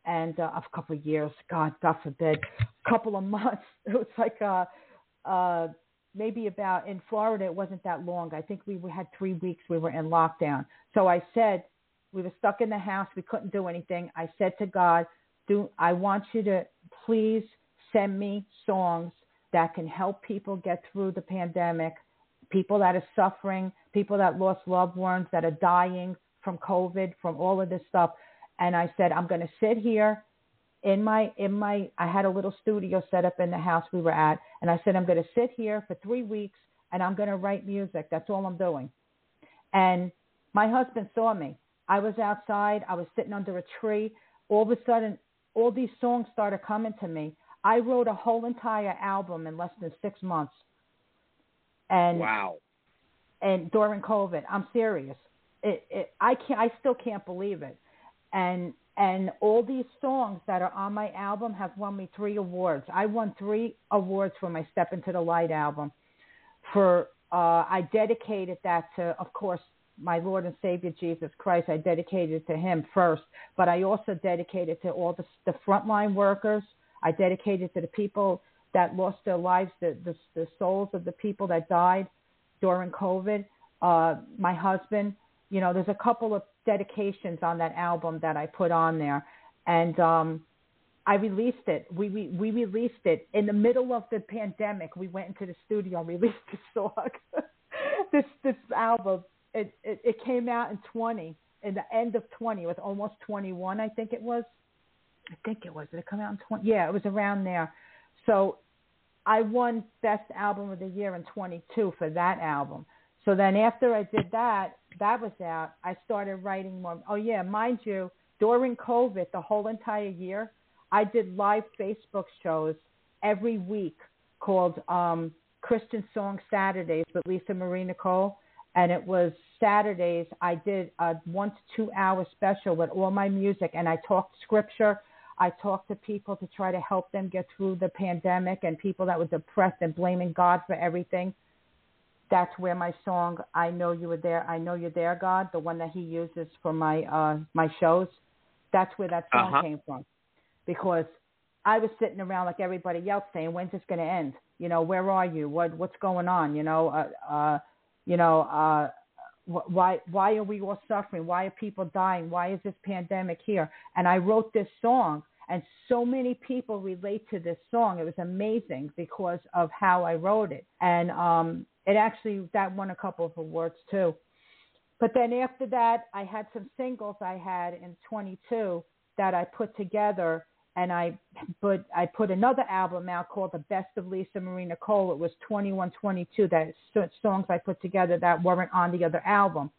and a couple of years, God forbid, a couple of months. It was like maybe about, in Florida, it wasn't that long. I think we had 3 weeks we were in lockdown. So I said, we were stuck in the house. We couldn't do anything. I said to God, I want you to please send me songs that can help people get through the pandemic, people that are suffering, people that lost loved ones, that are dying from COVID, from all of this stuff. And I said, I'm going to sit here in my, I had a little studio set up in the house we were at. And I said, I'm going to sit here for 3 weeks and I'm going to write music. That's all I'm doing. And my husband saw me. I was outside. I was sitting under a tree. All of a sudden, all these songs started coming to me. I wrote a whole entire album in less than 6 months. And wow. And during COVID, I'm serious. I still can't believe it. And all these songs that are on my album have won me 3 awards. I won 3 awards for my Step Into the Light album. I dedicated that to, of course, my Lord and Savior Jesus Christ. I dedicated it to him first, but I also dedicated to all the frontline workers. I dedicated to the people that lost their lives, the souls of the people that died during COVID, my husband. You know, there's a couple of dedications on that album that I put on there. And I released it. We released it in the middle of the pandemic. We went into the studio and released this song, this album. It came out in the end of 20. It was almost 21, I think it was. Did it come out in 20? Yeah, it was around there. So I won Best Album of the Year in 22 for that album. So then after I did that was out, I started writing more. Oh, yeah, mind you, during COVID, the whole entire year, I did live Facebook shows every week called Christian Song Saturdays with Lisa Marie Nicole. And it was Saturdays. I did a 1 to 2 hour special with all my music, and I talked scripture. I talked to people to try to help them get through the pandemic, and people that were depressed and blaming God for everything. That's where my song, I Know You Were There, I Know You're There, God, the one that he uses for my shows, that's where that song came from. Because I was sitting around like everybody else saying, when's this going to end? You know, where are you? What's going on? You know, why are we all suffering? Why are people dying? Why is this pandemic here? And I wrote this song, and so many people relate to this song. It was amazing because of how I wrote it. And it actually, that won a couple of awards too. But then after that, I had some singles I had in 22 that I put together, and I put another album out called The Best of Lisa Marie Nicole. It was 2122, that songs I put together that weren't on the other album.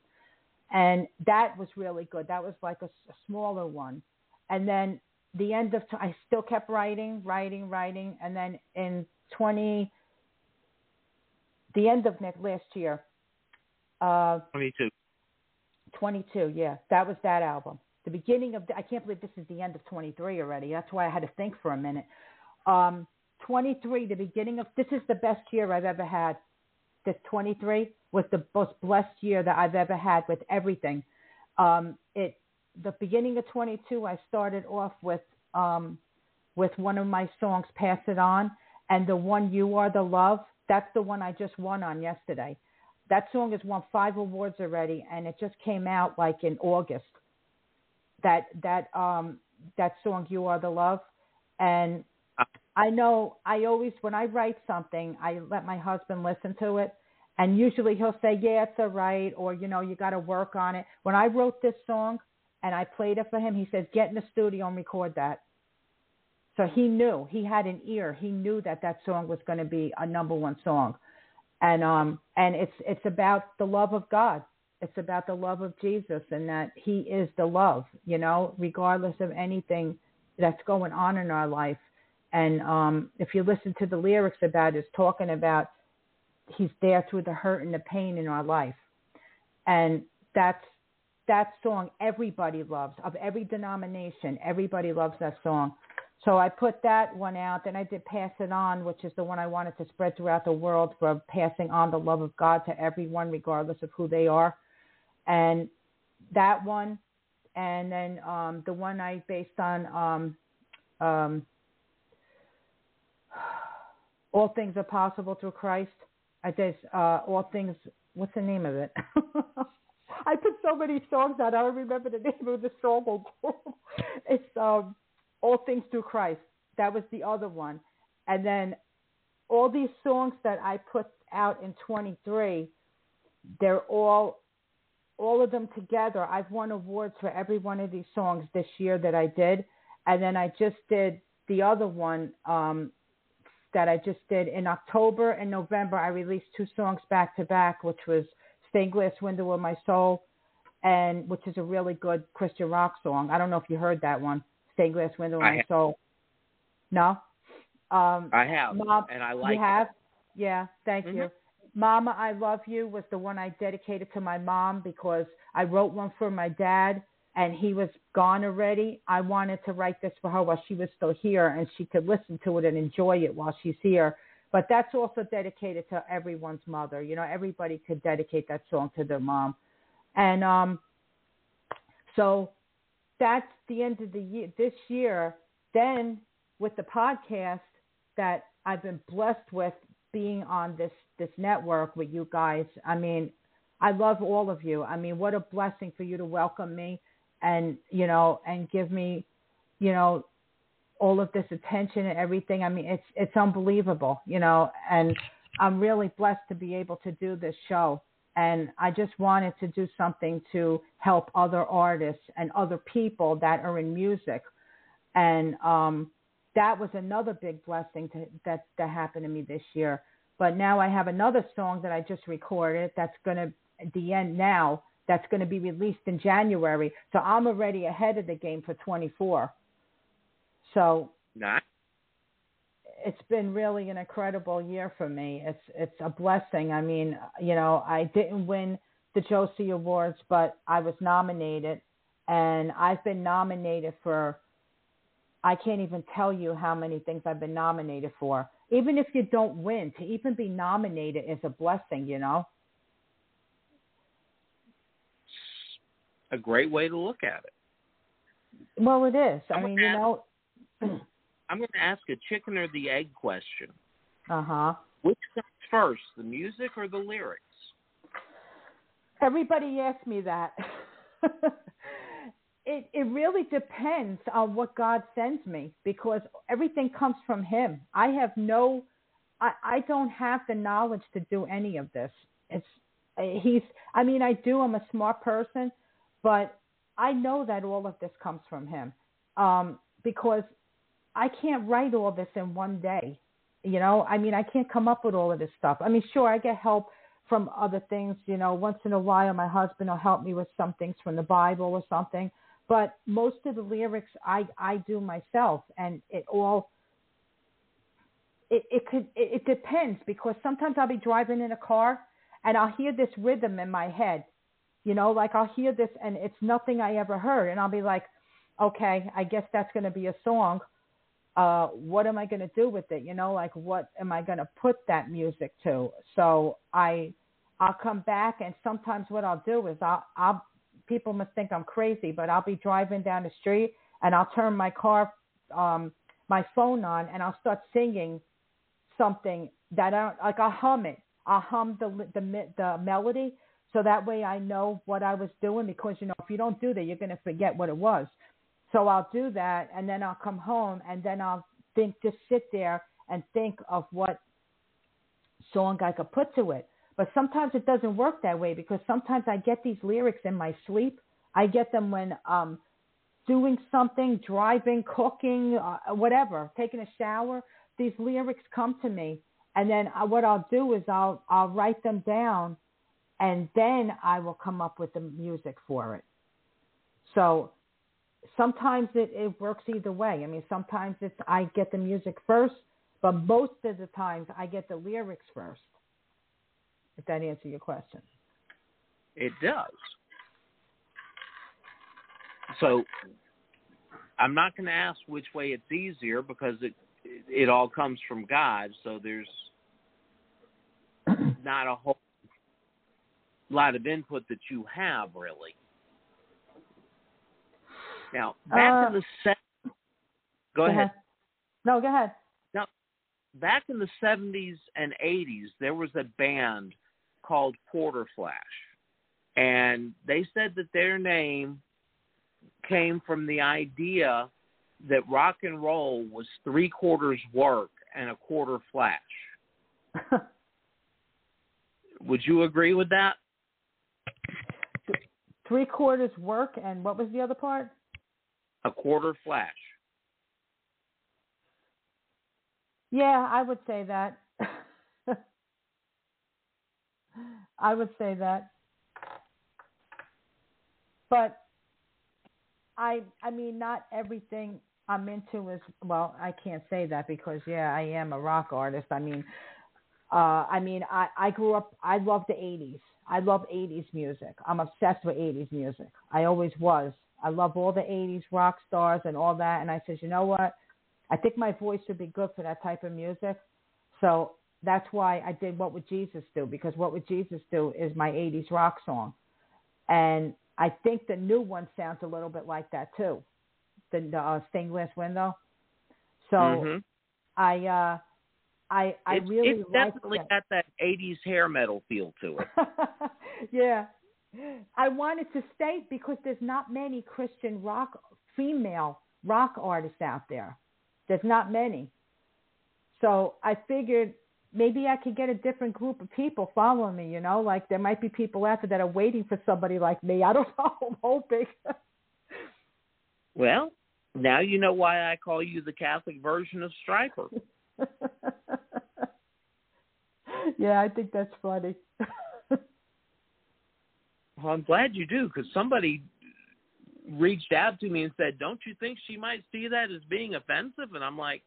And that was really good. That was like a smaller one. And then the end of I still kept writing. And then in the end of last year. 22, yeah. That was that album. The beginning of, I can't believe this is the end of 23 already. That's why I had to think for a minute. 23, the beginning of, this is the best year I've ever had. This 23 was the most blessed year that I've ever had with everything. The beginning of 22, I started off with one of my songs, Pass It On, and the one You Are the Love, that's the one I just won on yesterday. That song has won 5 awards already, and it just came out like in August. That song, You Are the Love. And I know I always, when I write something, I let my husband listen to it. And usually he'll say, yeah, it's all right. Or, you got to work on it. When I wrote this song and I played it for him, he says, get in the studio and record that. So he knew, he had an ear. He knew that song was going to be a number 1 song. And it's about the love of God. It's about the love of Jesus, and that he is the love, regardless of anything that's going on in our life. And if you listen to the lyrics about it, it's talking about he's there through the hurt and the pain in our life. And that's that song everybody loves, of every denomination. Everybody loves that song. So I put that one out. Then I did Pass It On, which is the one I wanted to spread throughout the world, for passing on the love of God to everyone, regardless of who they are. And that one, and then the one I based on All Things Are Possible Through Christ. I did All Things, what's the name of it? I put so many songs out, I don't remember the name of the song. It's All Things Through Christ. That was the other one. And then all these songs that I put out in 23, they're all of them together. I've won awards for every one of these songs this year that I did. And then I just did the other one that I just did in October and November. I released 2 songs back to back, which was Stained Glass Window of My Soul, and which is a really good Christian rock song. I don't know if you heard that one. Stained Glass Window of My Soul. No? I have, Mom, and I like it. You have? Yeah, thank you. Mama, I Love You was the one I dedicated to my mom, because I wrote one for my dad, and he was gone already. I wanted to write this for her while she was still here, and she could listen to it and enjoy it while she's here. But that's also dedicated to everyone's mother. Everybody could dedicate that song to their mom. And so that's the end of the year, this year. Then with the podcast that I've been blessed with, being on this network with you guys, I mean, I love all of you. I mean, what a blessing for you to welcome me and, and give me, all of this attention and everything. I mean, it's unbelievable, and I'm really blessed to be able to do this show. And I just wanted to do something to help other artists and other people that are in music. And that was another big blessing that happened to me this year. But now I have another song that I just recorded that's going to, at the end now, that's going to be released in January. So I'm already ahead of the game for 24. So it's been really an incredible year for me. It's a blessing. I mean, I didn't win the Josie Awards, but I was nominated. And I've been nominated for, I can't even tell you how many things I've been nominated for. Even if you don't win, to even be nominated is a blessing, A great way to look at it. Well, it is. I'm going to ask a chicken or the egg question. Uh-huh. Which comes first, the music or the lyrics? Everybody asks me that. It really depends on what God sends me, because everything comes from him. I have I don't have the knowledge to do any of this. I do, I'm a smart person, but I know that all of this comes from him. because I can't write all this in one day. You know, I mean, I can't come up with all of this stuff. I mean, sure, I get help from other things. You know, once in a while, my husband will help me with some things from the Bible or something. But most of the lyrics I do myself, and it all it depends, because sometimes I'll be driving in a car and I'll hear this rhythm in my head. You know, like I'll hear this and it's nothing I ever heard, and I'll be like, okay, I guess that's going to be a song. What am I going to do with it? You know, like, what am I going to put that music to? So I'll come back, and sometimes what I'll do is I'll people must think I'm crazy, but I'll be driving down the street and I'll turn my car, my phone on, and I'll start singing something that I don't like. I'll hum it. I'll hum the melody. So that way I know what I was doing, because, you know, if you don't do that, you're going to forget what it was. So I'll do that, and then I'll come home, and then I'll think, just sit there and think of what song I could put to it. But sometimes it doesn't work that way, because sometimes I get these lyrics in my sleep. I get them when doing something, driving, cooking, whatever, taking a shower. These lyrics come to me, and then what I'll do is I'll write them down, and then I will come up with the music for it. So sometimes it works either way. I mean, sometimes I get the music first, but most of the times I get the lyrics first. If that answers your question. It does. So I'm not going to ask which way it's easier, because it all comes from God. So there's not a whole lot of input that you have, really. Now, back in the 70s, go ahead. No, go ahead. Now, back in the 70s and 80s, there was a band called Quarterflash, and they said that their name came from the idea that rock and roll was 3/4 work and 1/4 flash. Would you agree with that? 3/4 work, and what was the other part? 1/4 flash. Yeah, I would say that. I would say that. But I mean, not everything I'm into is, well, I can't say that, because yeah, I am a rock artist. I mean, I grew up, I love the 80s. I love 80s music. I'm obsessed with 80s music. I always was. I love all the 80s rock stars and all that. And I said, you know what? I think my voice would be good for that type of music. So that's why I did What Would Jesus Do? Because What Would Jesus Do is my 80s rock song. And I think the new one sounds a little bit like that too. The Stained Glass Window. So mm-hmm. I really like that. It's definitely got that 80s hair metal feel to it. Yeah. I wanted to state, because there's not many Christian rock, female rock artists out there. There's not many. So I figured maybe I could get a different group of people following me, you know, like there might be people out there that are waiting for somebody like me. I don't know. I'm hoping. Well, now you know why I call you the Catholic version of Stryper. Yeah, I think that's funny. Well, I'm glad you do, because somebody reached out to me and said, don't you think she might see that as being offensive? And I'm like,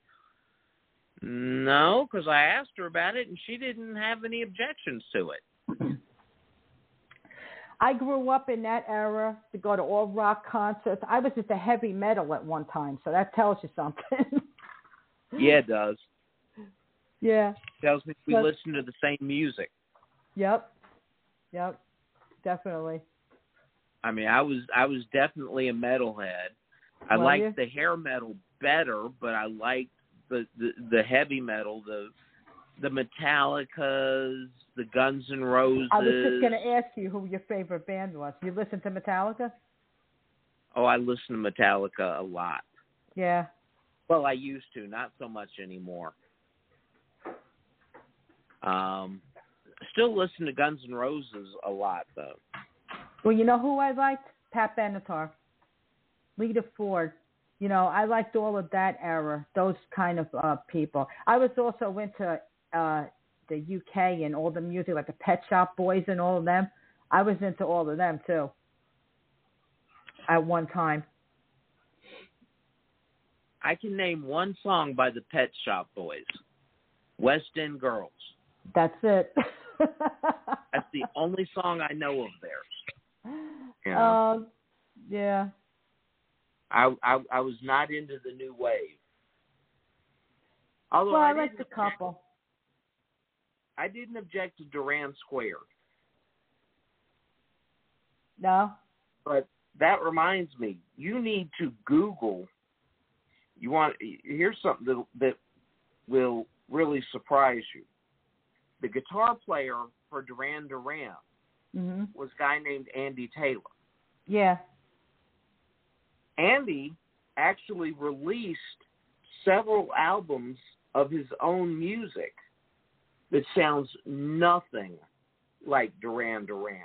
no, because I asked her about it and she didn't have any objections to it. I grew up in that era to go to all rock concerts. I was into heavy metal at one time, so that tells you something. Yeah, it does. Yeah. It tells me we listen to the same music. Yep. Definitely. I mean, I was definitely a metalhead. I liked the hair metal better, but I liked the heavy metal, the Metallicas, the Guns N' Roses. I was just going to ask you who your favorite band was. You listen to Metallica? Oh, I listen to Metallica a lot. Yeah. Well, I used to, not so much anymore. Still listen to Guns N' Roses a lot, though. Well, you know who I liked? Pat Benatar, Lita Ford. You know, I liked all of that era, those kind of people. I was also into the UK and all the music, like the Pet Shop Boys and all of them. I was into all of them, too, at one time. I can name one song by the Pet Shop Boys, West End Girls. That's it. That's the only song I know of theirs. You know? Yeah. I was not into the new wave. Although I liked a couple. I didn't object to Duran Square. No. But that reminds me, you need to Google. Here's something that will really surprise you. The guitar player for Duran Duran was a guy named Andy Taylor. Yeah. Andy actually released several albums of his own music that sounds nothing like Duran Duran.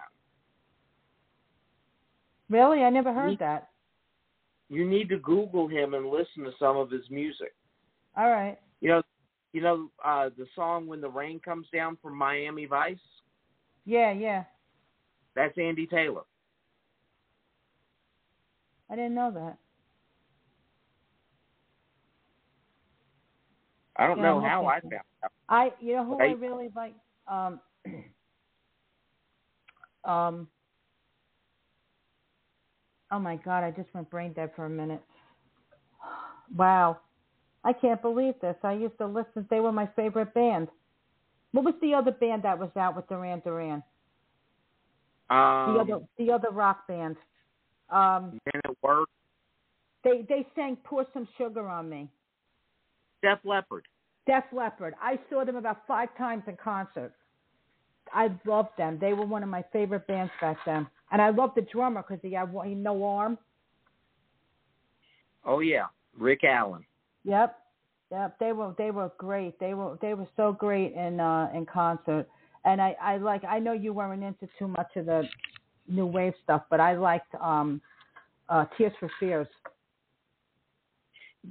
Really? I never heard that. You need to Google him and listen to some of his music. All right. You know, the song When the Rain Comes Down from Miami Vice? Yeah. That's Andy Taylor. I didn't know that. I don't know how I found out. You know who I really like? Oh, my God, I just went brain dead for a minute. Wow. I can't believe this. I used to listen. They were my favorite band. What was the other band that was out with Duran Duran? The other rock band. And it worked. They sang Pour Some Sugar on Me. Def Leppard. I saw them about 5 times in concert. I loved them. They were one of my favorite bands back then. And I loved the drummer because he had no arm. Oh, yeah. Rick Allen. Yep. They were great. They were so great in concert. And I know you weren't into too much of the new wave stuff, but I liked Tears for Fears.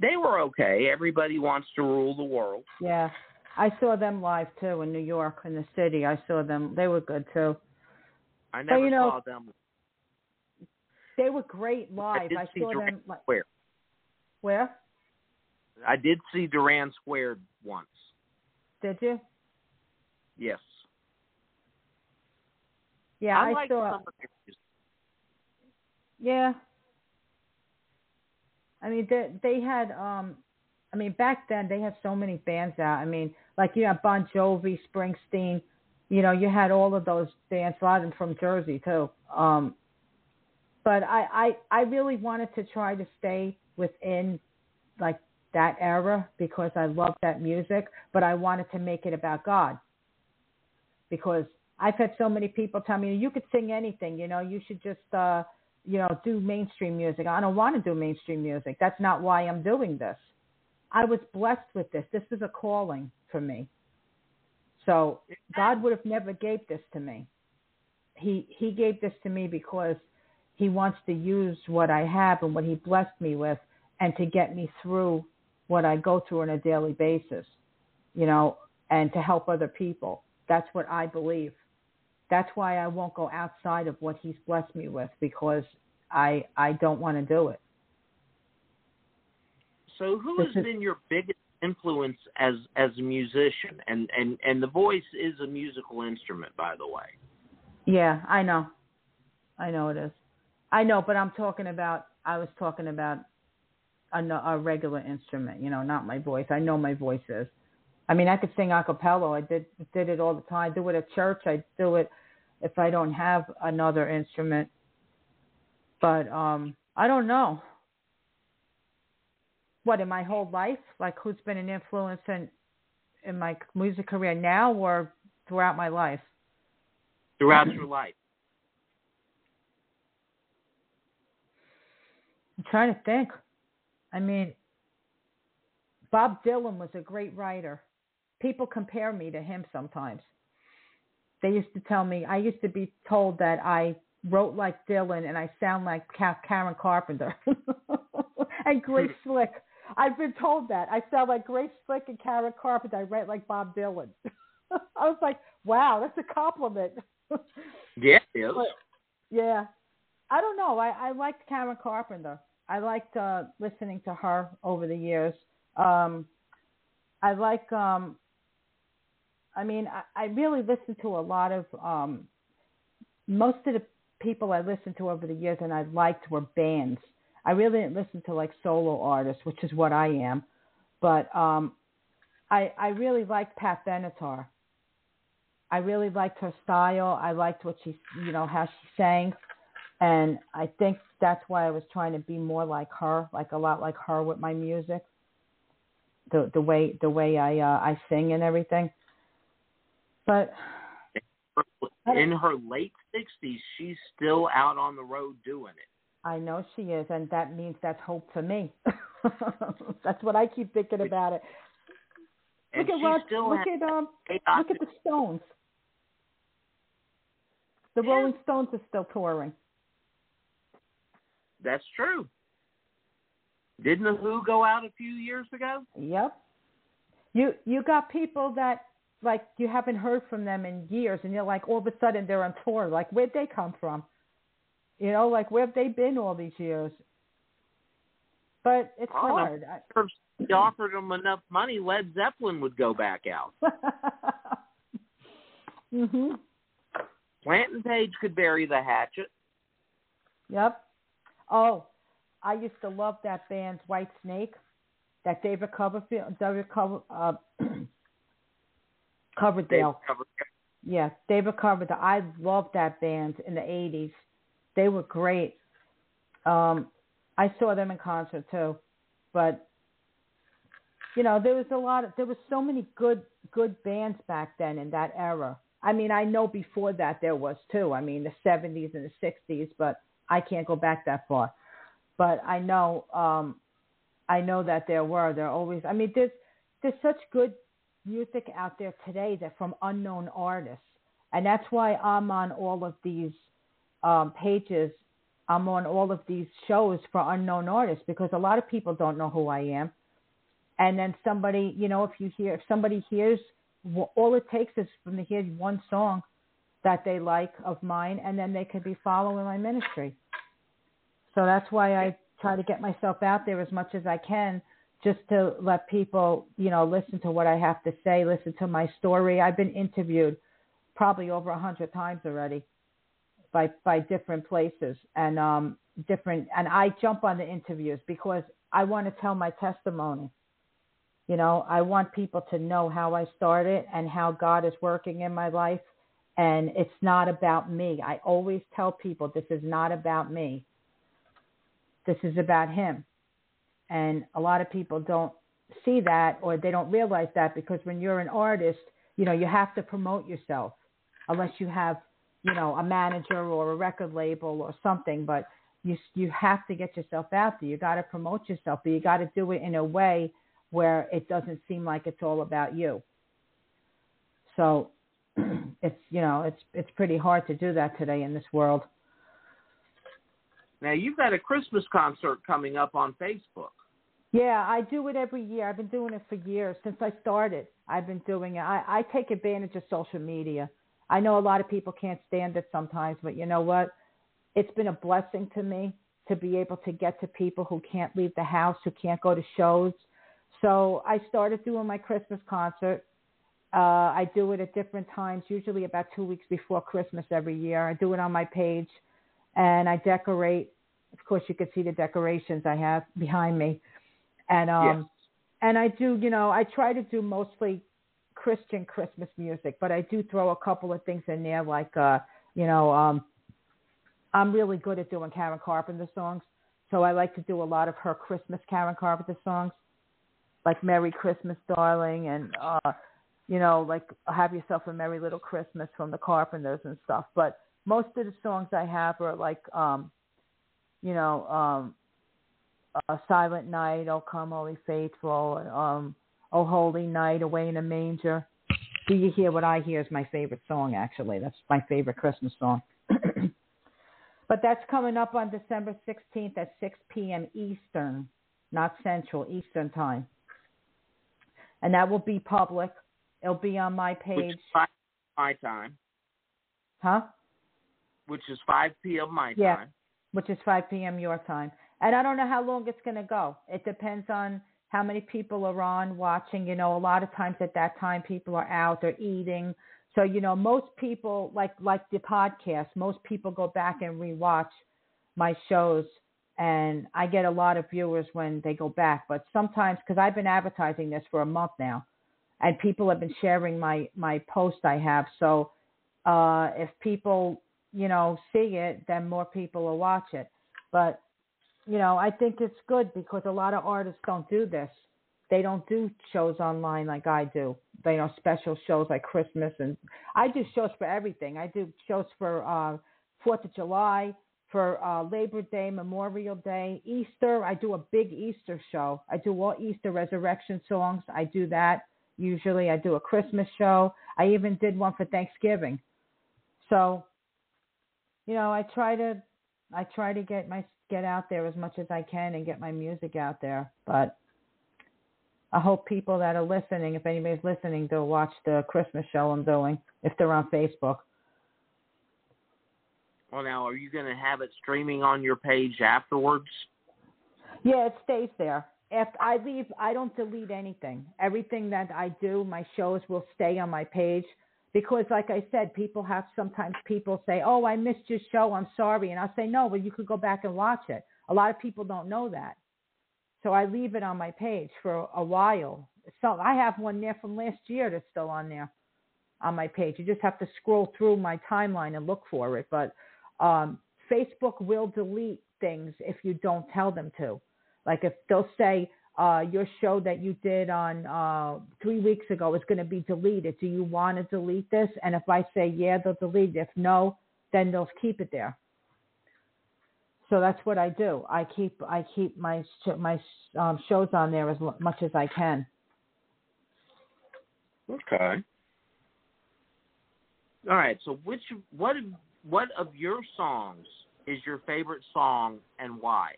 They were okay. Everybody Wants to Rule the World. Yeah. I saw them live, too, in New York, in the city. I saw them. They were good, too. I never saw them. They were great live. I saw them. Where? I did see Duran Square once. Did you? Yes. Yeah, I saw it. Yeah. I mean, they had, back then they had so many bands out. I mean, like you had Bon Jovi, Springsteen, you know, you had all of those bands, a lot of them from Jersey too. But I really wanted to try to stay within like that era because I loved that music, but I wanted to make it about God because I've had so many people tell me, you could sing anything, you know, you should just, do mainstream music. I don't want to do mainstream music. That's not why I'm doing this. I was blessed with this. This is a calling for me. So God would have never gave this to me. He gave this to me because he wants to use what I have and what he blessed me with and to get me through what I go through on a daily basis, you know, and to help other people. That's what I believe. That's why I won't go outside of what he's blessed me with, because I don't want to do it. So who has been your biggest influence as a musician? And the voice is a musical instrument, by the way. Yeah, I know it is. I know, but I was talking about a regular instrument, you know, not my voice. I know my voice is. I mean, I could sing a cappella. I did it all the time. I do it at church. I do it if I don't have another instrument. But I don't know. What, in my whole life? Like, who's been an influence in my music career now or throughout my life? Throughout your life. I'm trying to think. I mean, Bob Dylan was a great writer. People compare me to him sometimes. They used to tell me, I used to be told that I wrote like Dylan and I sound like Karen Carpenter. and Grace Slick. I've been told that. I sound like Grace Slick and Karen Carpenter. I write like Bob Dylan. I was like, wow, that's a compliment. Yeah. But, yeah. I don't know. I liked Karen Carpenter. I liked listening to her over the years. I like, I mean, I really listened to a lot of, most of the people I listened to over the years and I liked were bands. I really didn't listen to like solo artists, which is what I am. But I really liked Pat Benatar. I really liked her style. I liked what she, you know, how she sang. And I think that's why I was trying to be more like her, like a lot like her with my music, the way I sing and everything. But in her late 60s, she's still out on the road doing it. I know she is, and that means that's hope for me. That's what I keep thinking about it. Look at Rod, look at the Stones. The Rolling Stones are still touring. That's true. Didn't the Who go out a few years ago? Yep. You got people that, like, you haven't heard from them in years, and you're like, all of a sudden they're on tour. Like, where'd they come from? You know, like, where have they been all these years? But it's hard. If they offered them enough money, Led Zeppelin would go back out. Mm-hmm. Plantin' Page could bury the hatchet. Yep. Oh, I used to love that band, White Snake, that David Coverdale. Yeah, David Coverdale. I loved that band in the 80s. They were great. I saw them in concert too, but you know, there was so many good bands back then in that era. I mean, I know before that there was too. I mean, the 70s and the 60s, but I can't go back that far. But I know that there were. There always. I mean, there's such good music out there today that from unknown artists, and that's why I'm on all of these pages. I'm on all of these shows for unknown artists because a lot of people don't know who I am. And then somebody, you know, if somebody hears, all it takes is for them to hear one song that they like of mine, and then they could be following my ministry. So that's why I try to get myself out there as much as I can, just to let people, you know, listen to what I have to say, listen to my story. I've been interviewed probably over 100 times already by different places and and I jump on the interviews because I want to tell my testimony. You know, I want people to know how I started and how God is working in my life. And it's not about me. I always tell people this is not about me. This is about Him. And a lot of people don't see that, or they don't realize that, because when you're an artist, you know, you have to promote yourself unless you have, you know, a manager or a record label or something. But you have to get yourself out there. You got to promote yourself, but you got to do it in a way where it doesn't seem like it's all about you. So it's, you know, it's pretty hard to do that today in this world. Now, you've got a Christmas concert coming up on Facebook. Yeah, I do it every year. I've been doing it for years. Since I started, I've been doing it. I take advantage of social media. I know a lot of people can't stand it sometimes, but you know what? It's been a blessing to me to be able to get to people who can't leave the house, who can't go to shows. So I started doing my Christmas concert. I do it at different times, usually about 2 weeks before Christmas every year. I do it on my page. And I decorate. Of course, you can see the decorations I have behind me. And and I do, you know, I try to do mostly Christian Christmas music, but I do throw a couple of things in there, like, I'm really good at doing Karen Carpenter songs. So I like to do a lot of her Christmas Karen Carpenter songs, like Merry Christmas, Darling, and, like Have Yourself a Merry Little Christmas from the Carpenters and stuff. But most of the songs I have are like, Silent Night, O Come Holy Faithful, O Holy Night, Away in a Manger. Do You Hear What I Hear is my favorite song, actually. That's my favorite Christmas song. But that's coming up on December 16th at 6 p.m. Eastern. not Central, Eastern Time. And that will be public. It'll be on my page. Which is my time. Huh? Which is 5 p.m. my time. Which is 5 p.m. your time. And I don't know how long it's going to go. It depends on how many people are on watching. You know, a lot of times at that time, people are out, they're eating. So, you know, most people, like the podcast, most people go back and rewatch my shows. And I get a lot of viewers when they go back. But sometimes, because I've been advertising this for a month now, and people have been sharing my post I have. So if people, you know, see it, then more people will watch it. But, you know, I think it's good because a lot of artists don't do this. They don't do shows online like I do. They know special shows like Christmas. And I do shows for everything. I do shows for 4th of July, for Labor Day, Memorial Day, Easter. I do a big Easter show. I do all Easter resurrection songs. I do that. Usually I do a Christmas show. I even did one for Thanksgiving. So, you know, I try to get out there as much as I can and get my music out there. But I hope people that are listening, if anybody's listening, they'll watch the Christmas show I'm doing if they're on Facebook. Well, now, are you going to have it streaming on your page afterwards? Yeah, it stays there. If I leave, I don't delete anything. Everything that I do, my shows will stay on my page because, like I said, sometimes people say, oh, I missed your show, I'm sorry. And I'll say, no, well, you could go back and watch it. A lot of people don't know that. So I leave it on my page for a while. So I have one there from last year that's still on there on my page. You just have to scroll through my timeline and look for it. But Facebook will delete things if you don't tell them to. Like if they'll say your show that you did on 3 weeks ago is going to be deleted. Do you want to delete this? And if I say, yeah, they'll delete it. If no, then they'll keep it there. So that's what I do. I keep my shows on there as much as I can. Okay. All right. So what of your songs is your favorite song and why?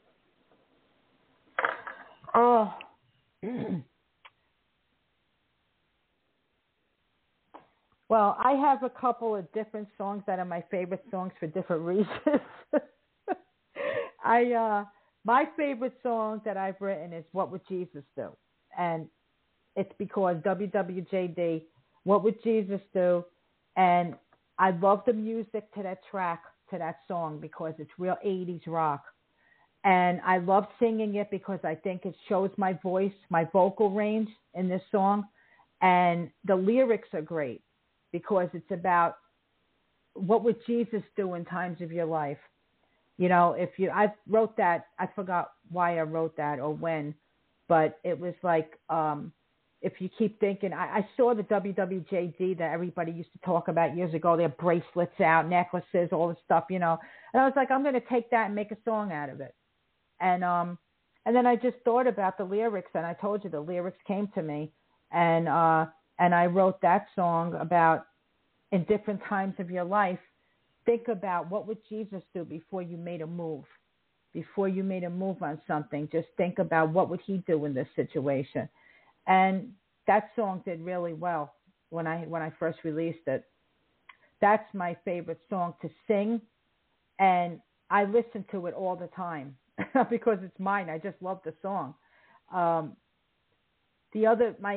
Oh, well, I have a couple of different songs that are my favorite songs for different reasons. My favorite song that I've written is What Would Jesus Do? And it's because WWJD, What Would Jesus Do? And I love the music to that track, to that song, because it's real 80s rock. And I love singing it because I think it shows my voice, my vocal range in this song. And the lyrics are great because it's about what would Jesus do in times of your life? You know, I wrote that, I forgot why I wrote that or when, but it was like, if you keep thinking, I saw the WWJD that everybody used to talk about years ago, their bracelets out, necklaces, all this stuff, you know. And I was like, I'm going to take that and make a song out of it. And then I just thought about the lyrics, and I told you the lyrics came to me. And I wrote that song about in different times of your life, think about what would Jesus do before you made a move. Before you made a move on something, just think about what would he do in this situation. And that song did really well when I first released it. That's my favorite song to sing, and I listen to it all the time because it's mine. I just love the song. My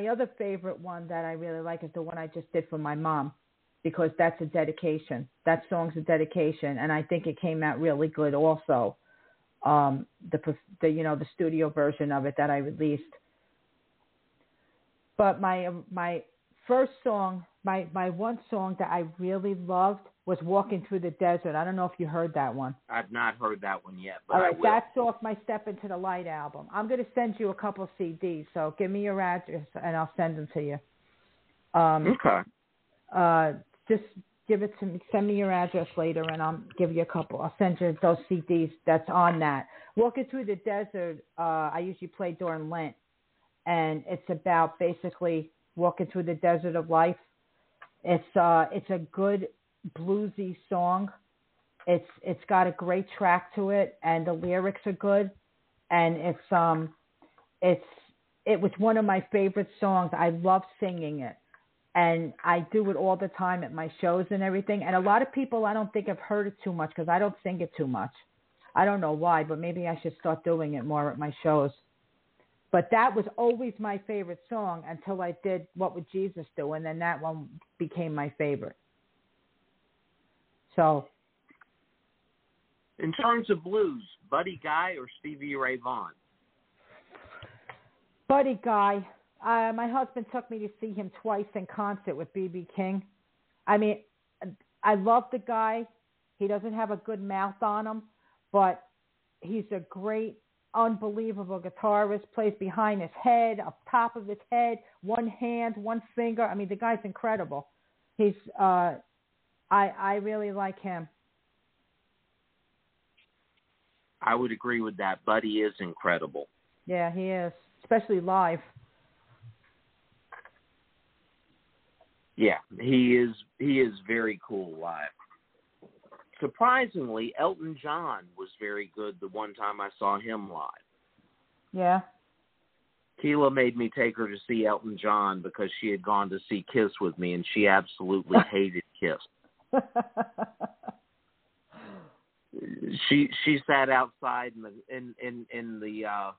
other favorite one that I really like is the one I just did for my mom because that's a dedication. That song's a dedication, and I think it came out really good also. The you know, the studio version of it that I released. But my first song, my one song that I really loved was Walking Through the Desert. I don't know if you heard that one. I've not heard that one yet, but all right, I will. That's off my Step Into the Light album. I'm going to send you a couple of CDs, so give me your address and I'll send them to you. Okay. Just give it to me. Send me your address later and I'll give you a couple. I'll send you those CDs that's on that. Walking Through the Desert, I usually play during Lent. And it's about basically walking through the desert of life. It's a good bluesy song. It's got a great track to it, and the lyrics are good. And it was one of my favorite songs. I love singing it. And I do it all the time at my shows and everything. And a lot of people, I don't think, have heard it too much because I don't sing it too much. I don't know why, but maybe I should start doing it more at my shows. But that was always my favorite song until I did What Would Jesus Do? And then that one became my favorite. So. In terms of blues, Buddy Guy or Stevie Ray Vaughan? Buddy Guy. My husband took me to see him twice in concert with B.B. King. I mean, I love the guy. He doesn't have a good mouth on him, but he's a great, unbelievable guitarist, plays behind his head, up top of his head, one hand, one finger. I mean, the guy's incredible. He's I really like him. I would agree with that. Buddy is incredible. Yeah, he is, especially live. Yeah, he is very cool live. Surprisingly, Elton John was very good the one time I saw him live. Yeah. Keela made me take her to see Elton John because she had gone to see KISS with me, and she absolutely hated KISS. She sat outside in the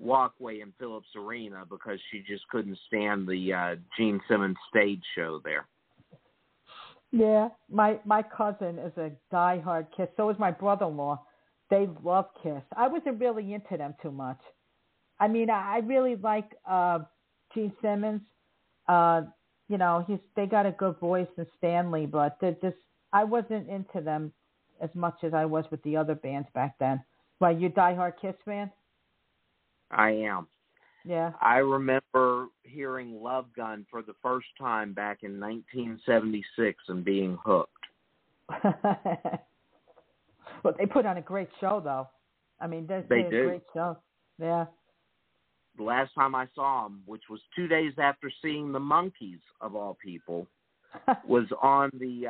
walkway in Phillips Arena because she just couldn't stand the Gene Simmons stage show there. Yeah, my cousin is a diehard KISS. So is my brother-in-law. They love KISS. I wasn't really into them too much. I mean, I really like Gene Simmons. You know, they got a good voice and Stanley, but I wasn't into them as much as I was with the other bands back then. Why, you diehard KISS fan? I am. Yeah. I remember hearing Love Gun for the first time back in 1976 and being hooked. Well, they put on a great show, though. I mean, they do. A great show. Yeah. The last time I saw them, which was 2 days after seeing the Monkees, of all people, was on the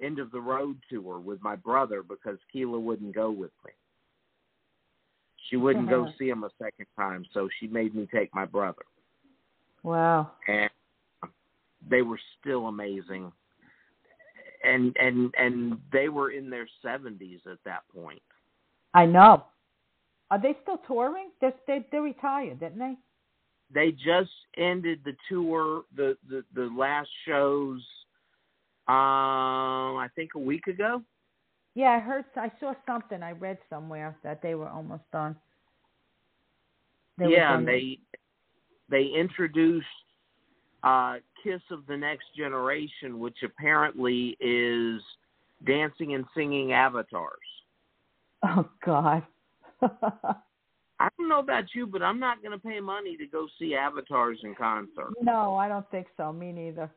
end of the road tour with my brother because Keela wouldn't go with me. She wouldn't go see him a second time, so she made me take my brother. Wow. And they were still amazing. And they were in their 70s at that point. I know. Are they still touring? They retired, didn't they? They just ended the tour, the last shows, I think a week ago. Yeah, I saw something. I read somewhere that they were almost done. They introduced Kiss of the Next Generation, which apparently is dancing and singing avatars. Oh, God. I don't know about you, but I'm not going to pay money to go see avatars in concert. No, I don't think so. Me neither.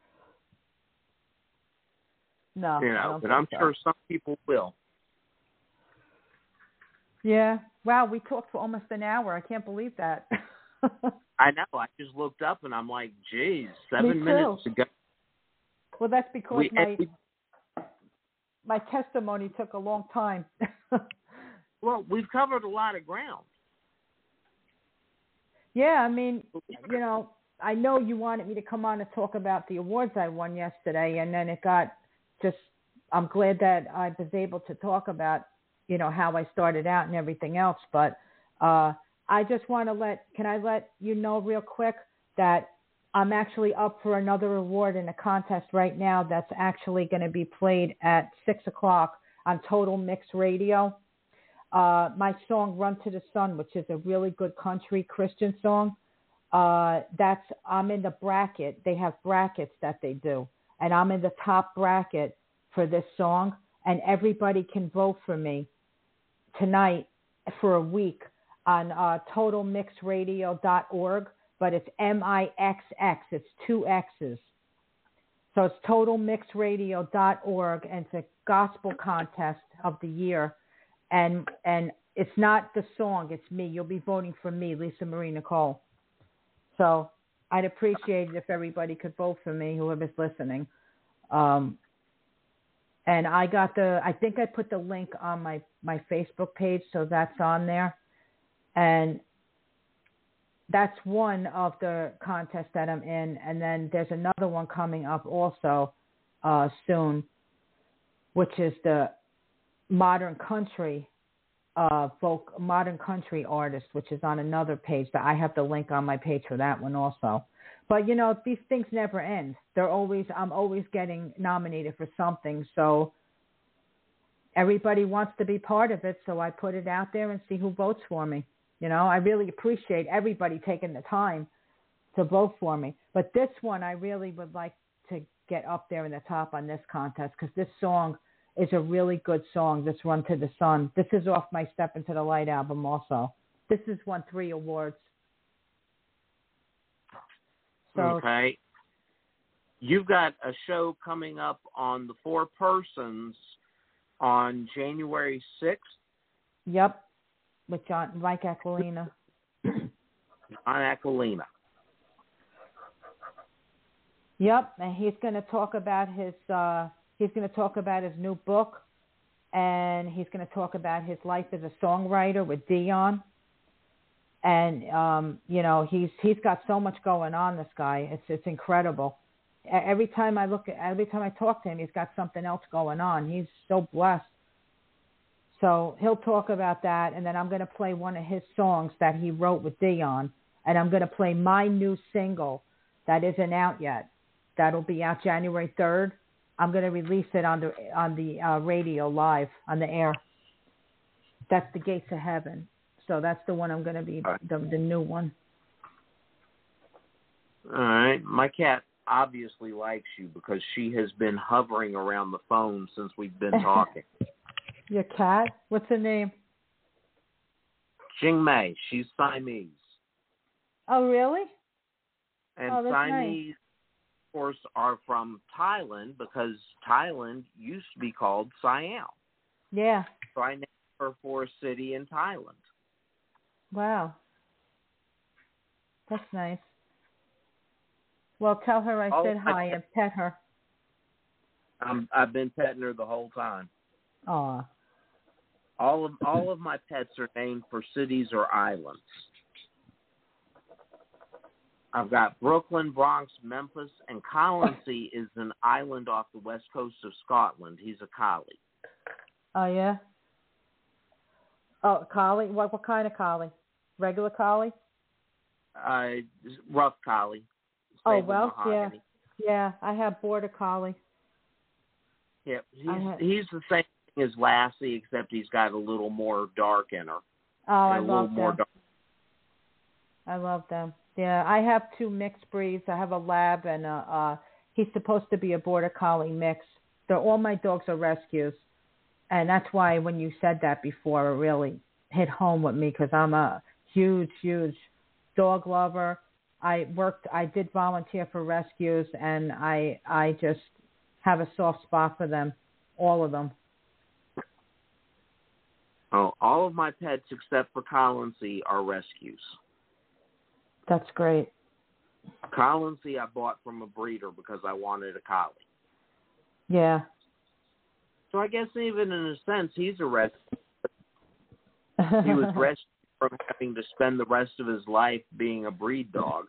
No, you know, but I'm sure some people will. Yeah. Wow, we talked for almost an hour. I can't believe that. I know. I just looked up and I'm like, geez, 7 minutes ago. Well, that's because my testimony took a long time. Well, we've covered a lot of ground. Yeah, I mean, you know, I know you wanted me to come on and talk about the awards I won yesterday, and then it got... I'm glad that I was able to talk about, you know, how I started out and everything else. But I just want to let you know real quick that I'm actually up for another award in a contest right now that's actually going to be played at 6 o'clock on Total Mix Radio. My song, Run to the Sun, which is a really good country Christian song, I'm in the bracket. They have brackets that they do. And I'm in the top bracket for this song, and everybody can vote for me tonight for a week on totalmixradio.org, but it's MIXX. It's 2 X's. So it's totalmixradio.org, and it's a gospel contest of the year. And it's not the song, it's me. You'll be voting for me, Lisa Marie Nicole. So... I'd appreciate it if everybody could vote for me, whoever's listening. And I got I think I put the link on my Facebook page, so that's on there. And that's one of the contests that I'm in. And then there's another one coming up also soon, which is the modern country artist, which is on another page that I have the link on my page for that one also. But you know, these things never end. I'm always getting nominated for something. So everybody wants to be part of it. So I put it out there and see who votes for me. You know, I really appreciate everybody taking the time to vote for me. But this one, I really would like to get up there in the top on this contest because this song is a really good song, this Run to the Sun. This is off my Step Into the Light album also. This has won 3 awards. So okay. You've got a show coming up on the Four Persons on January 6th. Yep, with Mike Aquilina. John Aquilina. Yep, and he's going to talk about his... He's going to talk about his new book, and he's going to talk about his life as a songwriter with Dion. And, you know, he's got so much going on, this guy. It's incredible. Every time I talk to him, he's got something else going on. He's so blessed. So he'll talk about that, and then I'm going to play one of his songs that he wrote with Dion, and I'm going to play my new single that isn't out yet. That'll be out January 3rd. I'm going to release it on the radio live on the air. That's the Gates of Heaven. So that's the one I'm going to be the new one. All right, my cat obviously likes you because she has been hovering around the phone since we've been talking. Your cat? What's her name? Jingmei. She's Siamese. Oh, really? And oh, that's Siamese. Nice. Course, are from Thailand because Thailand used to be called Siam. Yeah. So I named her for a city in Thailand. Wow. That's nice. Well, tell her I said hi and pet her. I've been petting her the whole time. Aw. All of my pets are named for cities or islands. I've got Brooklyn, Bronx, Memphis, and Collinsey is an island off the west coast of Scotland. He's a collie. Oh, yeah? Oh, collie? What kind of collie? Regular collie? Rough collie. Oh, well, yeah. Yeah, I have border collie. Yeah, he's the same thing as Lassie, except he's got a little more dark in her. Oh, I love them. Yeah, I have 2 mixed breeds. I have a lab and he's supposed to be a border collie mix. All my dogs are rescues, and that's why when you said that before, it really hit home with me because I'm a huge, huge dog lover. I did volunteer for rescues, and I just have a soft spot for them, all of them. Oh, all of my pets except for Collinsey are rescues. That's great. Collinsey I bought from a breeder because I wanted a collie. Yeah. So I guess even in a sense, he's a rescue. He was rescued from having to spend the rest of his life being a breed dog.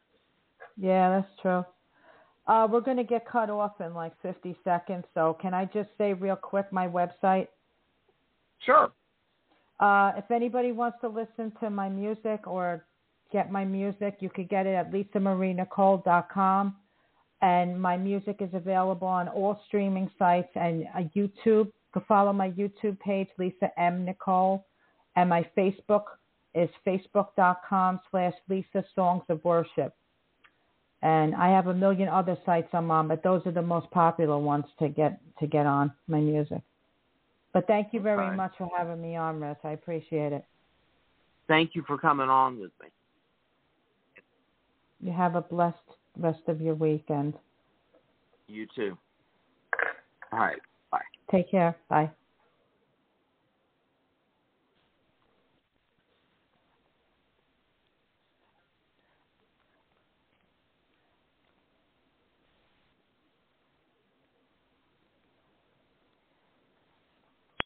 Yeah, that's true. We're going to get cut off in like 50 seconds, so can I just say real quick my website? Sure. If anybody wants to listen to my music or get my music, you could get it at lisamarienicole.com, and my music is available on all streaming sites and YouTube. You can follow my YouTube page, Lisa M. Nicole, and my Facebook is facebook.com/Lisa Songs of Worship. And I have a million other sites I'm on, but those are the most popular ones to get on my music. But thank you very much for having me on, Russ. I appreciate it. Thank you for coming on with me. You have a blessed rest of your weekend. You too. All right. Bye. Take care. Bye.